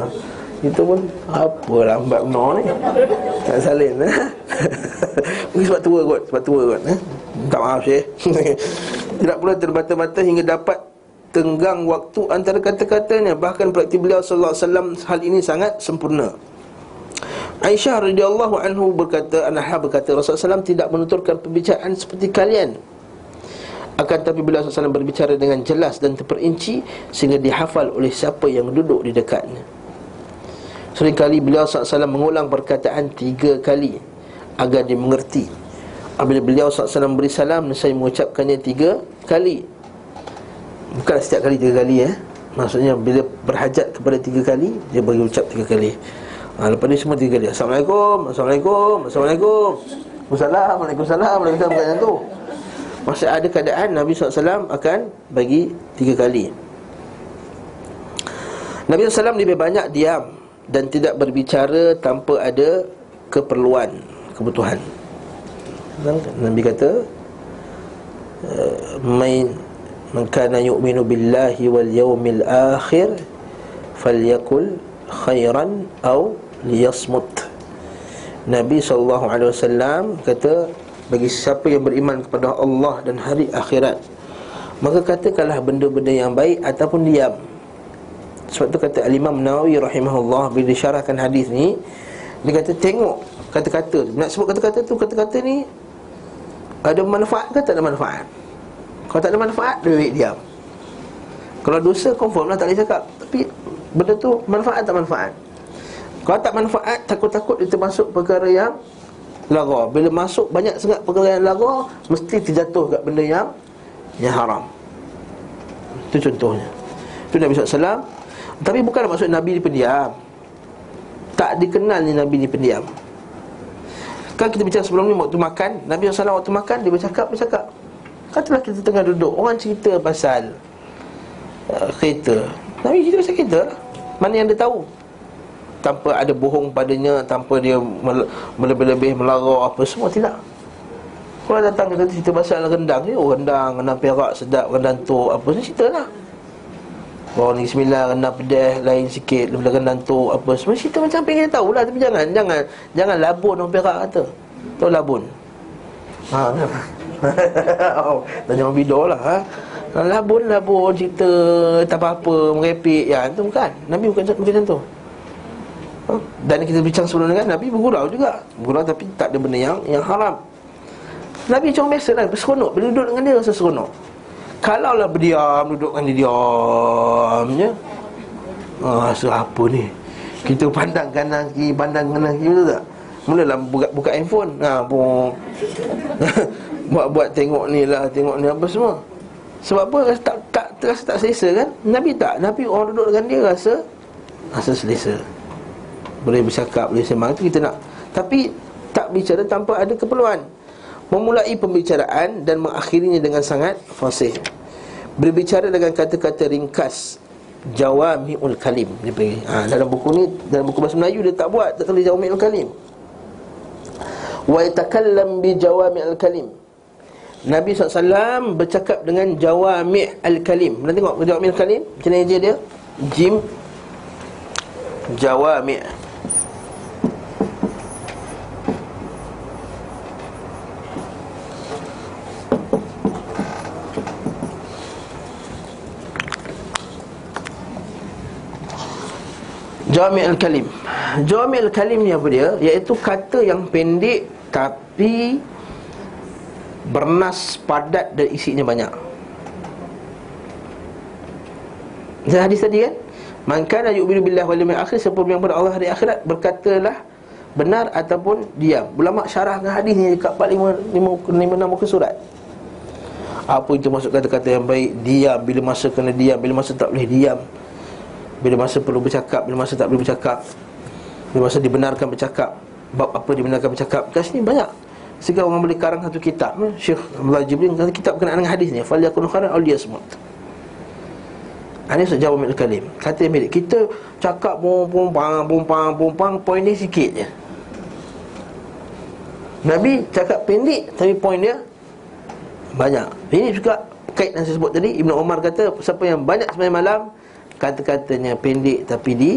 Itu pun, apa lambat benar ni, tak salin eh? Mungkin sebab tua kot, sebab tua kot eh? Minta maaf Syekh. Tidak pula terbata-bata hingga dapat tenggang waktu antara kata-katanya. Bahkan praktik beliau sallallahu alaihi wasallam hal ini sangat sempurna. Aisyah radhiyallahu anha berkata, Anha berkata, Rasulullah sallallahu alaihi wasallam tidak menuturkan pembicaraan seperti kalian. Akan tetapi beliau sallallahu alaihi wasallam berbicara dengan jelas dan terperinci, sehingga dihafal oleh siapa yang duduk di dekatnya. Seringkali beliau sallallahu alaihi wasallam mengulang perkataan tiga kali agar dimengerti. Apabila beliau sallallahu alaihi wasallam beri salam, saya mengucapkannya tiga kali. Bukan setiap kali tiga kali eh? Maksudnya bila berhajat kepada tiga kali, dia bagi ucap tiga kali. Ha, lepas ni semua tiga kali. Assalamualaikum, Assalamualaikum, Assalamualaikum, Waalaikumsalam, Waalaikumsalam, Waalaikumsalam. Bukan tu. Masa ada keadaan Nabi sallallahu alaihi wasallam akan bagi tiga kali. Nabi sallallahu alaihi wasallam lebih banyak diam dan tidak berbicara tanpa ada keperluan, kebutuhan. Nabi kata, Main man kana yu'minu billahi wal yawmil akhir falyakul khairan aw liyasmut. Nabi sallallahu alaihi wasallam kata, bagi siapa yang beriman kepada Allah dan hari akhirat, maka katakanlah benda-benda yang baik ataupun diam. Sebab tu kata Al-Imam Nawawi rahimahullah, bila syarahkan hadis ni, dia kata tengok kata-kata. Nak sebut kata-kata tu, kata-kata ni ada manfaat ke tak ada manfaat? Kalau tak ada manfaat, dia diam. Kalau dosa, confirm lah tak boleh cakap. Tapi benda tu manfaat tak manfaat? Kalau tak manfaat, takut-takut dia termasuk perkara yang lara. Bila masuk banyak sangat perkara yang lara, mesti terjatuh kat benda yang yang haram. Itu contohnya. Itu Nabi sallallahu alaihi wasallam. Tapi bukan maksud Nabi ni pendiam. Tak dikenal ni Nabi ni pendiam. Kan kita bicara sebelum ni waktu makan, Nabi sallallahu alaihi wasallam waktu makan, dia bercakap, bercakap. Katalah kita tengah duduk, orang cerita pasal uh, kereta. Nabi cerita pasal kereta lah. Mana yang dia tahu? Tanpa ada bohong padanya, tanpa dia melebih-lebih, melara apa semua, tidak. Kalau datang kita cerita pasal rendang ni, oh rendang, rendang Perak sedap, rendang Tok, apa semua, cerita lah. Orang ni bismillah, rendang pedas, lain sikit, lepas rendang Tok, apa semua, cerita macam apa yang kita tahu lah. Tapi jangan, jangan, jangan labun orang Perak kata. Tahu labun? Haa, oh, tanya orang bidah lah ha? Labun-labun cerita tak apa-apa, merepek ya, itu bukan. Nabi bukan macam tu ha? Dan kita bincang sebelum kan, Nabi bergurau juga. Bergurau tapi tak ada benda yang yang haram. Nabi cuma biasa lah, seronok. Bila duduk dengan dia rasa seronok. Kalau lah berdiam, duduk dengan dia diamnya ha, rasa apa ni. Kita pandang kanan kiri, pandang kanan kiri, betul tak? Mulalah buka, buka handphone ha, buat-buat tengok ni lah, tengok ni apa semua. Sebab apa? Rasa tak, tak, rasa tak selesa kan? Nabi tak, Nabi orang duduk dengan dia rasa Rasa selesa. Boleh bercakap, boleh sembang, itu kita nak. Tapi tak bicara tanpa ada keperluan. Memulai pembicaraan dan mengakhirinya dengan sangat fasih. Berbicara dengan kata-kata ringkas, jawami'ul kalim dia panggil. Ha, dalam buku ni, dalam buku bahasa Melayu dia tak buat, tak tulis jawami'ul kalim. Wa yatakallam bi jawami'il kalim. Nabi sallallahu alaihi wasallam bercakap dengan jawami'il kalim. Nak tengok jawami'il kalim macam mana dia? Jim jawami'. Jawami'ul kalim. Jawami'ul kalim ni apa dia? Iaitu kata yang pendek tapi bernas padat dan isinya banyak. Dan hadis tadi kan, man kana yu'minu billahi wal yawmil akhir, siapa beriman kepada Allah hari akhirat, berkatalah benar ataupun diam. Ulama syarahkan hadis ni dekat empat lima enam muka surat. Apa itu maksud kata-kata yang baik? Diam, bila masa kena diam, bila masa tak boleh diam, bila masa perlu bercakap, bila masa tak perlu bercakap, bila masa dibenarkan bercakap, bab apa dibenarkan bercakap. Kat sini banyak. Sehingga orang boleh karang satu kitab, Syekh Abdullah Jabir kata kitab berkenaan dengan hadis ni, fal yakun khairan aw liyasmut. Ini jawami'ul kalim, kata yang pendek. Kita cakap bumpang bumpang bumpang, poin dia sikit je. Nabi cakap pendek tapi poin dia banyak. Ini juga kait yang saya sebut tadi. Ibnu Umar kata siapa yang banyak sembahyang malam, kata-katanya pendek tapi di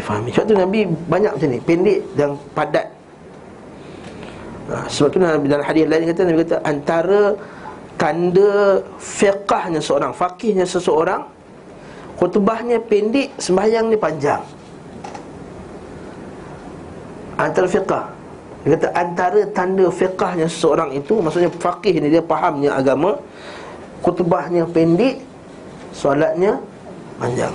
difahami. Sebab tu Nabi banyak macam ni, pendek dan padat. Ha, sebab tu dalam hadis lain kata, Nabi kata antara tanda fiqahnya seorang, fakihnya seseorang, khutbahnya pendek, sembahyang dia panjang. Antara fiqah. Dia kata antara tanda fiqahnya seseorang itu, maksudnya fakih ni dia fahamnya agama, khutbahnya pendek, solatnya panjang.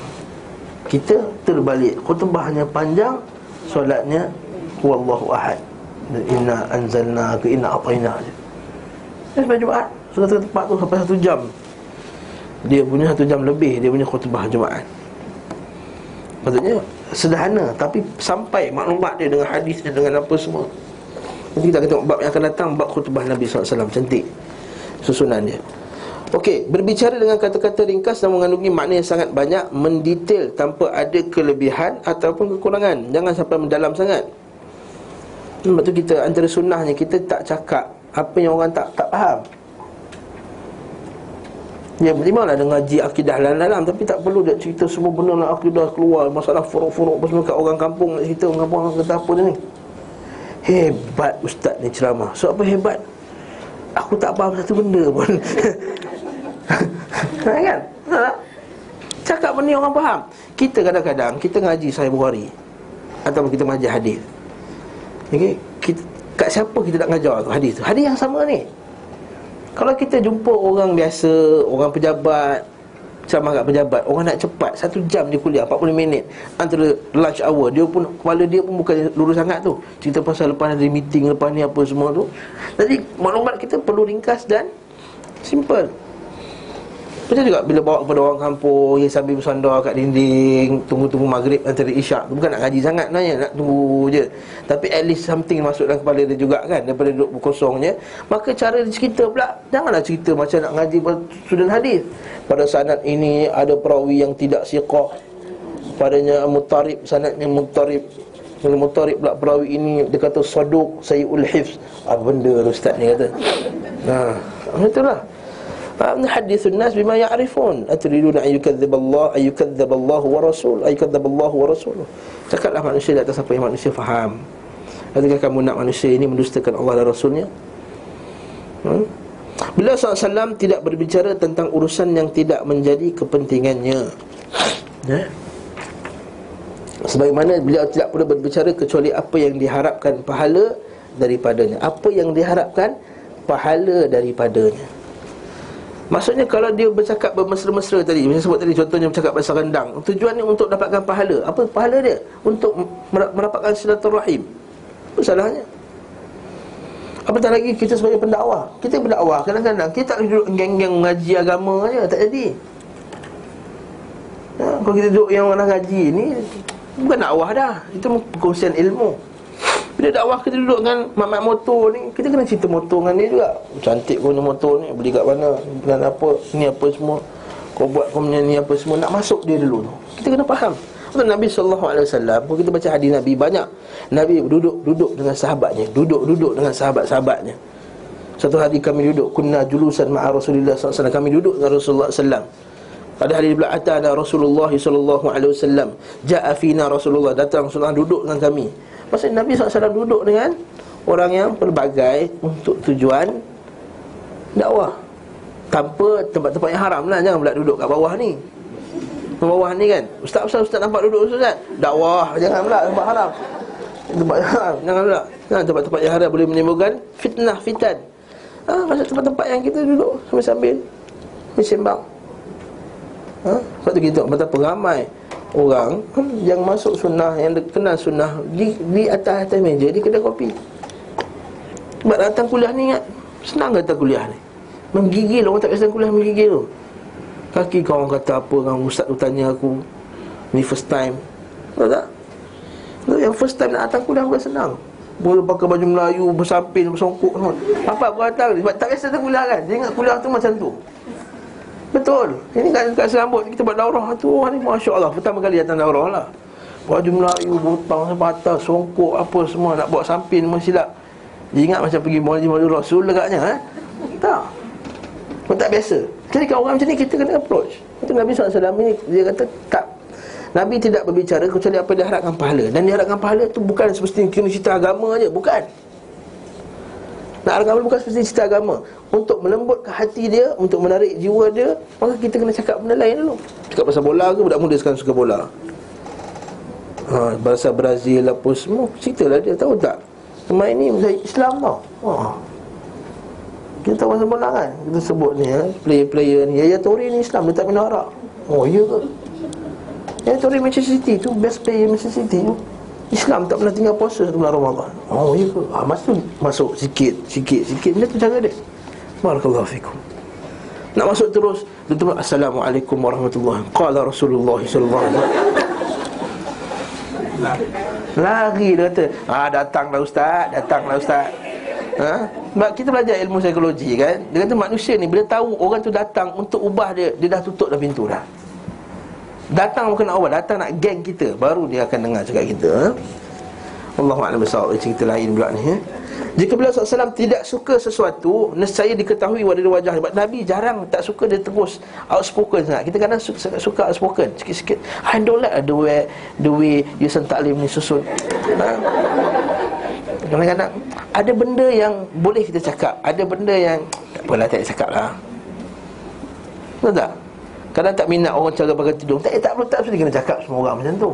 Kita terbalik, khutbahnya panjang, solatnya huwallahu ahad, inna anzalna ke inna atayna. Sampai Jumaat, satu tempat tu sampai satu jam. dia punya satu jam lebih dia punya khutbah Jumaat. Maksudnya sederhana tapi sampai maklumat dia dengan hadis dia dengan apa semua. Nanti kita akan tengok bab yang akan datang, bab khutbah Nabi sallallahu alaihi wasallam, cantik susunan dia. Okey, berbicara dengan kata-kata ringkas dan mengandungi makna yang sangat banyak, mendetail tanpa ada kelebihan ataupun kekurangan. Jangan sampai mendalam sangat. Sebab tu kita antara sunnahnya kita tak cakap apa yang orang tak tak faham. Ya, berimalah dengan ngaji akidah dalam-dalam tapi tak perlu dak cerita semua benda nak akidah keluar, masalah furuk-furuk pasal kat orang kampung nak cerita, orang kampung orang kata apa ni. Hebat ustaz ni ceramah. So apa hebat? Aku tak faham satu benda pun. Kan? Cakap benda yang orang faham. Kita kadang-kadang kita ngaji Sahih Bukhari ataupun kita ngaji hadis. Okey, kita kat siapa kita nak ngajar tu hadis tu? Hadis yang sama ni. Kalau kita jumpa orang biasa, orang pejabat, ceramah kat pejabat, orang nak cepat, satu jam dia kuliah, empat puluh minit antara lunch hour, dia pun, kepala dia pun bukan lurus sangat tu. Cerita pasal lepas ada meeting, lepas ni apa semua tu. Jadi, maklumat kita perlu ringkas dan simple. Macam juga bila bawa kepada orang kampung, ya sambil bersandar kat dinding, tunggu-tunggu maghrib antara isyak, bukan nak ngaji sangat nanya, nak tunggu je. Tapi at least something masuk dalam kepala dia juga kan, daripada duduk kosongnya. Maka cara dia cerita pula, janganlah cerita macam nak ngaji sunan hadis. Pada sanad ini ada perawi yang tidak siqah, padanya mutarib, sanadnya mutarib. Kalau mutarib pula perawi ini, dia kata saduq, sayyul hifz. Apa benda tu ustaz ni kata. Nah, macam itulah. Fa'am hadithun nas bima ya'rifun atriduna ayyukadzaballahu ayyukadzaballahu wa rasul ayyukadzaballahu wa rasul. Cakaplah manusia di atas apa yang manusia faham. Adakah kamu nak manusia ini mendustakan Allah dan Rasulnya? Hmm? Beliau sallallahu alaihi wasallam tidak berbicara tentang urusan yang tidak menjadi kepentingannya. Ya. Eh? Sebagaimana beliau tidak pernah berbicara kecuali apa yang diharapkan pahala daripadanya. Apa yang diharapkan pahala daripadanya. Maksudnya kalau dia bercakap bermesra-mesra tadi, macam sebut tadi contohnya bercakap pasal rendang, tujuannya untuk dapatkan pahala. Apa pahala dia? Untuk merapatkan silaturahim. Apa salahnya? Apatah lagi kita sebagai pendakwah. Kita berdakwah kadang-kadang kita tak duduk geng-geng ngaji agama aja, tak jadi. Ya, kalau kita duduk yang orang ngaji ni bukan dakwah dah. Itu perkongsian ilmu. Bila dakwah kita duduk dengan mak-mak motor ni, kita kena cerita motor dengan dia juga. Cantik kau ni motor ni, beli kat mana, bulan apa, ni apa semua. Kau buat kau punya ni apa semua, nak masuk dia dulu tu. Kita kena faham. Betul Nabi sallallahu alaihi wasallam, kalau kita baca hadis Nabi banyak, Nabi duduk-duduk dengan sahabatnya, duduk-duduk dengan sahabat-sahabatnya. Satu hari kami duduk, kunna julusan ma'a Rasulullah sallallahu alaihi wasallam, kami duduk dengan Rasulullah sallallahu alaihi wasallam. Pada hari bila atana Rasulullah sallallahu alaihi wasallam, ja'a fina Rasulullah, datang Rasulullah duduk dengan kami. Maksudnya Nabi sallallahu alaihi wasallam duduk dengan orang yang pelbagai untuk tujuan dakwah. Tanpa tempat-tempat yang haram lah. Jangan pula duduk kat bawah ni. Kat bawah ni kan, ustaz, ustaz, ustaz nampak duduk ustaz dakwah, jangan pula tempat haram. Tempat haram, jangan pula. Jangan tempat-tempat yang haram boleh menimbulkan fitnah, fitan. Ha, maksud tempat-tempat yang kita duduk sambil-sambil bersembang. Ha, sebab tu kita betapa ramai orang yang masuk sunnah, yang kenal sunnah di, di atas-atas meja, di kedai kopi. Sebab datang kuliah ni senang ke datang kuliah ni? Menggigil, orang tak biasa kuliah menggigil tu. Kaki kau orang kata apa, orang ustaz tu tanya aku, ni first time. Tahu tak? Yang first time nak datang kuliah bukan senang. Boleh pakai baju Melayu, bersamping, bersongkok semua. Apa aku datang? Sebab tak biasa datang kuliah kan? Dia ingat kuliah tu macam tu. Betul. Ini kat, kat Selambut kita buat daurah tu, orang ni masya-Allah pertama kali datang daurah lah. Baju Melayu, butang sebatas, songkok apa semua, nak buat sampin semua silap. Dia ingat macam pergi Maulid Rasul agaknya eh. Tak. Bukan tak biasa. Jadi kalau orang macam ni kita kena approach. Itu Nabi sallallahu alaihi wasallam ni dia kata tak. Nabi tidak berbicara kecuali apa dia harapkan pahala. Dan dia harapkan pahala tu bukan semestinya kena cerita agama je, bukan. Nak agama bukan seperti cerita agama. Untuk melembutkan hati dia, untuk menarik jiwa dia, maka kita kena cakap benda lain dulu. Cakap pasal bola ke, budak muda sekarang suka bola. Ha, bahasa Brazil apa semua, ceritalah dia, tahu tak? Pemain ni Islam tau. Ha. Dia tahu pasal bola kan? Kita sebut ni, ha? Player-player ni, Yaya Toure ni Islam, dia tak minum arak. Oh, ya ke? Yaya Toure Manchester City tu, best player Manchester City tu. Islam tak pernah tinggal puasa bulan Ramadan. Oh, ya ke? Ha, masuk, masuk sikit, sikit, sikit. Macam tu cara dia. Barakallahu fikum. Nak masuk terus, dia terus assalamualaikum warahmatullahi. Qala Rasulullah sallallahu alaihi wasallam. Lari dia kata, ah datanglah ustaz, datanglah ustaz. Ha? Sebab kita belajar ilmu psikologi kan. Dia kata manusia ni bila tahu orang tu datang untuk ubah dia, dia dah tutup dah pintu dah. Datang bukan nak ubah, datang nak geng kita, baru dia akan dengar cakap kita. Ha? Allahu a'lam bissawab. Cerita lain pula ni. Ha? Jika beliau sallallahu alaihi wasallam tidak suka sesuatu, nescaya diketahui dari wajah. Sebab Nabi jarang tak suka dia terus outspoken sangat. Kita kadang suka, suka outspoken sikit-sikit. I don't like the way the way you sentalim ni susun. Ha? Kadang-kadang ada benda yang boleh kita cakap, ada benda yang tak apalah, tak cakap lah. Betul tak? Kadang tak minat orang cara pakai tudung, tak, eh, tak perlu, tak perlu kena cakap semua orang macam tu.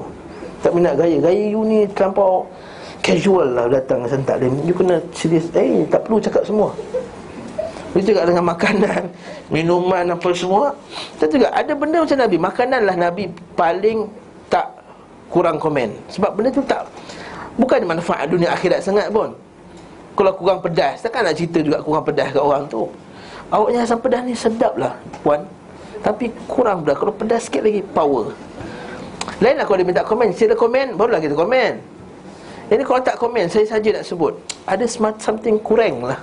Tak minat gaya, gaya you ni terlampau casual lah datang sentak dia. You kena serius, eh tak perlu cakap semua. Begitu juga dengan makanan, minuman apa semua. Tentu juga ada benda macam Nabi, makanan lah Nabi paling tak kurang komen. Sebab benda tu tak, bukan manfaat dunia akhirat sangat pun. Kalau kurang pedas, takkan nak cerita juga kurang pedas kat orang tu. Awaknya asam pedas ni sedap lah puan, tapi kurang pedas. Kalau pedas sikit lagi power. Lainlah kalau dia minta komen, sila komen, barulah kita komen. Jadi kalau tak komen, saya saja nak sebut ada smart something kurang lah.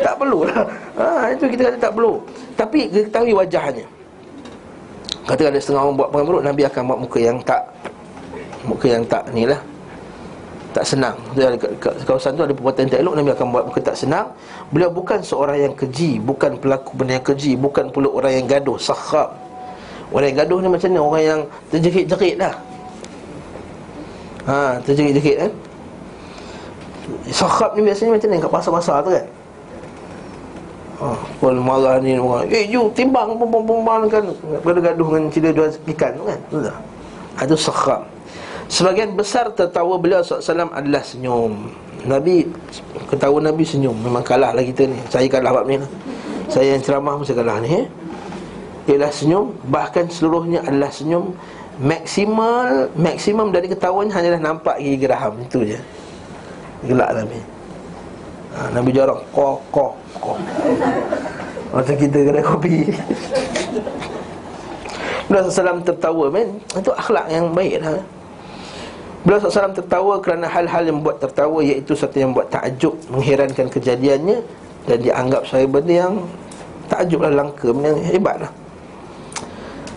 Tak perlulah. Ha, itu kita kata tak perlu. Tapi ketahui wajahnya. Kata ada setengah orang buat perangai buruk, Nabi akan buat muka yang tak, muka yang tak ni lah, tak senang. Dekat kawasan tu ada perbuatan tak elok, Nabi akan buat muka tak senang. Beliau bukan seorang yang keji, bukan pelaku benda yang keji, bukan pula orang yang gaduh, sakhab. Orang yang gaduh ni macam ni, orang yang terjerit-jerit lah. Ha, terjerit-jerit kan. Sakhab ni biasanya macam ni kat pasar-pasar tu kan. Ha, pun marah ni orang, eh you timbang pembang-pembang kan, gaduh-gaduh dengan cila jual ikan tu kan. Betul tak? Itu sakhab. Sebagian besar tertawa beliau sallallahu alaihi wasallam adalah senyum. Nabi, ketawa Nabi senyum. Memang kalah lah kita ni. Saya kalah bab ni lah. Saya yang ceramah pun saya kalah ni. Ialah senyum. Bahkan seluruhnya adalah senyum. Maksimal, maksimum dari ketawanya hanyalah nampak gigi geraham. Itu je gelak Nabi. ha, Nabi jarang Ko, ko, ko macam kita kena kopi. Beliau sallallahu alaihi wasallam tertawa, man. Itu akhlak yang baik lah. Beliau sallallahu alaihi wasallam tertawa kerana hal-hal yang buat tertawa, iaitu satu yang buat takjub, mengherankan kejadiannya, dan dianggap sebagai benda yang takjublah, langka, benda yang hebatlah.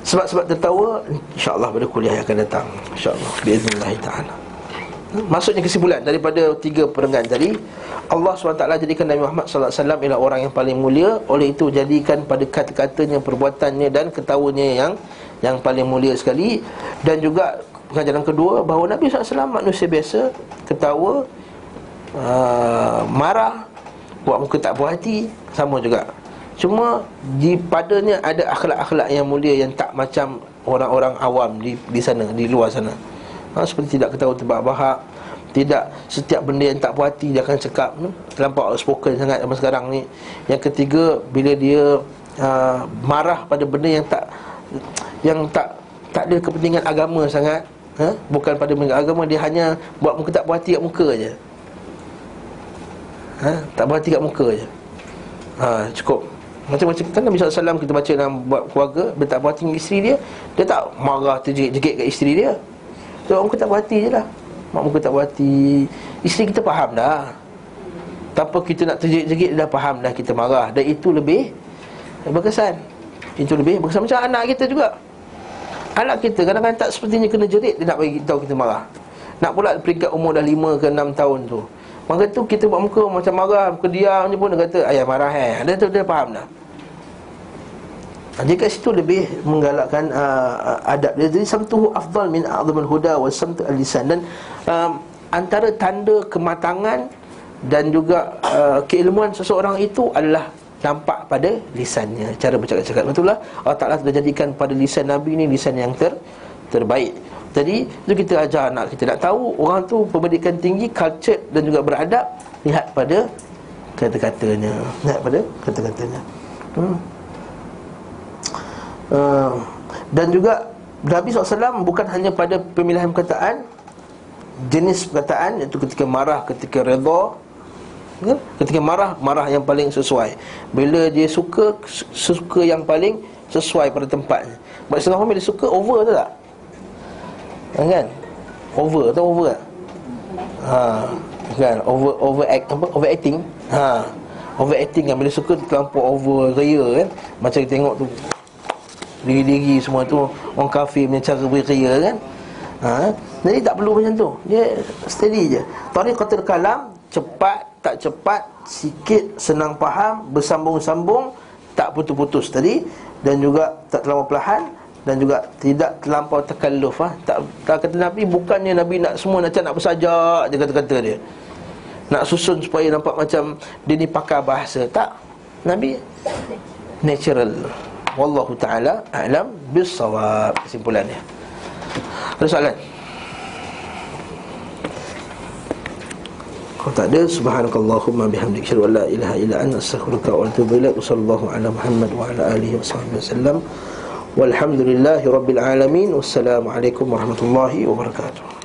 Sebab-sebab tertawa, insya-Allah pada kuliah yang akan datang, insya-Allah biiznillah taala. Maksudnya kesimpulan daripada tiga perenggan tadi, Allah subhanahu wa taala jadikan Nabi Muhammad sallallahu alaihi wasallam ialah orang yang paling mulia. Oleh itu jadikan pada kata-katanya, perbuatannya dan ketawanya yang yang paling mulia sekali. Dan juga pengajaran kedua, bahawa Nabi sallallahu alaihi wasallam manusia biasa, ketawa, uh, marah, buat muka tak puas hati, sama juga. Cuma di padanya ada akhlak-akhlak yang mulia yang tak macam orang-orang awam di di sana, di luar sana. Ha, seperti tidak ketawa terbahak-bahak, tidak setiap benda yang tak puas hati dia akan cakap, hmm? terlampau outspoken sangat zaman sekarang ni. Yang ketiga, bila dia uh, marah pada benda yang tak yang tak tak ada kepentingan agama sangat. Ha? Bukan pada agama, dia hanya buat muka tak puas hati kat muka je. Ha? Tak puas hati kat muka je. Ha, cukup. Macam-macam kan Nabi sallallahu alaihi wasallam kita baca dalam buat keluarga, dia tak puas hati dengan isteri dia, dia tak marah terjegit-jegit kat isteri dia. Dia buat muka tak puas hati je lah. Mak muka tak puas hati, isteri kita faham dah. Tanpa kita nak terjegit-jegit, dia dah faham dah kita marah. Dan itu lebih berkesan. Itu lebih berkesan. Macam anak kita juga. Anak kita kadang-kadang tak sepertinya kena jerit dia nak bagi tahu kita marah. Nak pula peringkat umur dah lima ke enam tahun tu, maka tu kita buat muka macam marah, muka diam je pun dia kata, ayah marah eh. Dia tu dia faham dah. Jadi kat situ lebih menggalakkan uh, adab dia. Jadi samtuhu afdal min a'zamul huda wa samtu al-lisan. Dan uh, antara tanda kematangan dan juga uh, keilmuan seseorang itu adalah nampak pada lisannya, cara bercakap-cakap. Betullah Allah Ta'ala sudah jadikan pada lisan Nabi ni lisan yang ter, terbaik. Jadi itu kita ajar anak kita, nak tahu orang tu pendidikan tinggi, cultured dan juga beradab, lihat pada kata-katanya. Lihat pada kata-katanya hmm. uh, Dan juga Nabi sallallahu alaihi wasallam bukan hanya pada pemilihan perkataan, jenis perkataan, iaitu ketika marah, ketika redha, ya? Ketika marah, marah yang paling sesuai. Bila dia suka, suka yang paling sesuai pada tempatnya. Sebab setengah orang bila suka, over tu tak? Kan? Over tu over tak? Ha, kan? Over, over act, apa? Overacting. Ha, overacting kan? Bila suka terlampau over raya kan? Macam kita tengok tu diri-diri semua tu, orang kafir punya cara berkaya kan? Ha? Jadi tak perlu macam tu. Dia steady je. Tariqatul kalam, cepat, tak cepat, sikit, senang faham, bersambung-sambung, tak putus-putus tadi. Dan juga tak terlalu perlahan, dan juga tidak terlampau tekalluf ah. Tak, tak kata Nabi, bukannya Nabi nak semua macam nak bersajak je kata-kata dia. Nak susun supaya nampak macam dia ni pakar bahasa. Tak. Nabi natural. Wallahu ta'ala a'lam bis-shawab. Kesimpulannya. Ada soalan? Kalau tak ada, subhanakallahumma bihamdika asyhadu an la ilaha illa anta astaghfiruka wa atubu ilaik. Sallallahu ala Muhammad wa ala alihi wasallam. Walhamdulillahirabbil alamin. Wassalamualaikum warahmatullahi wabarakatuh.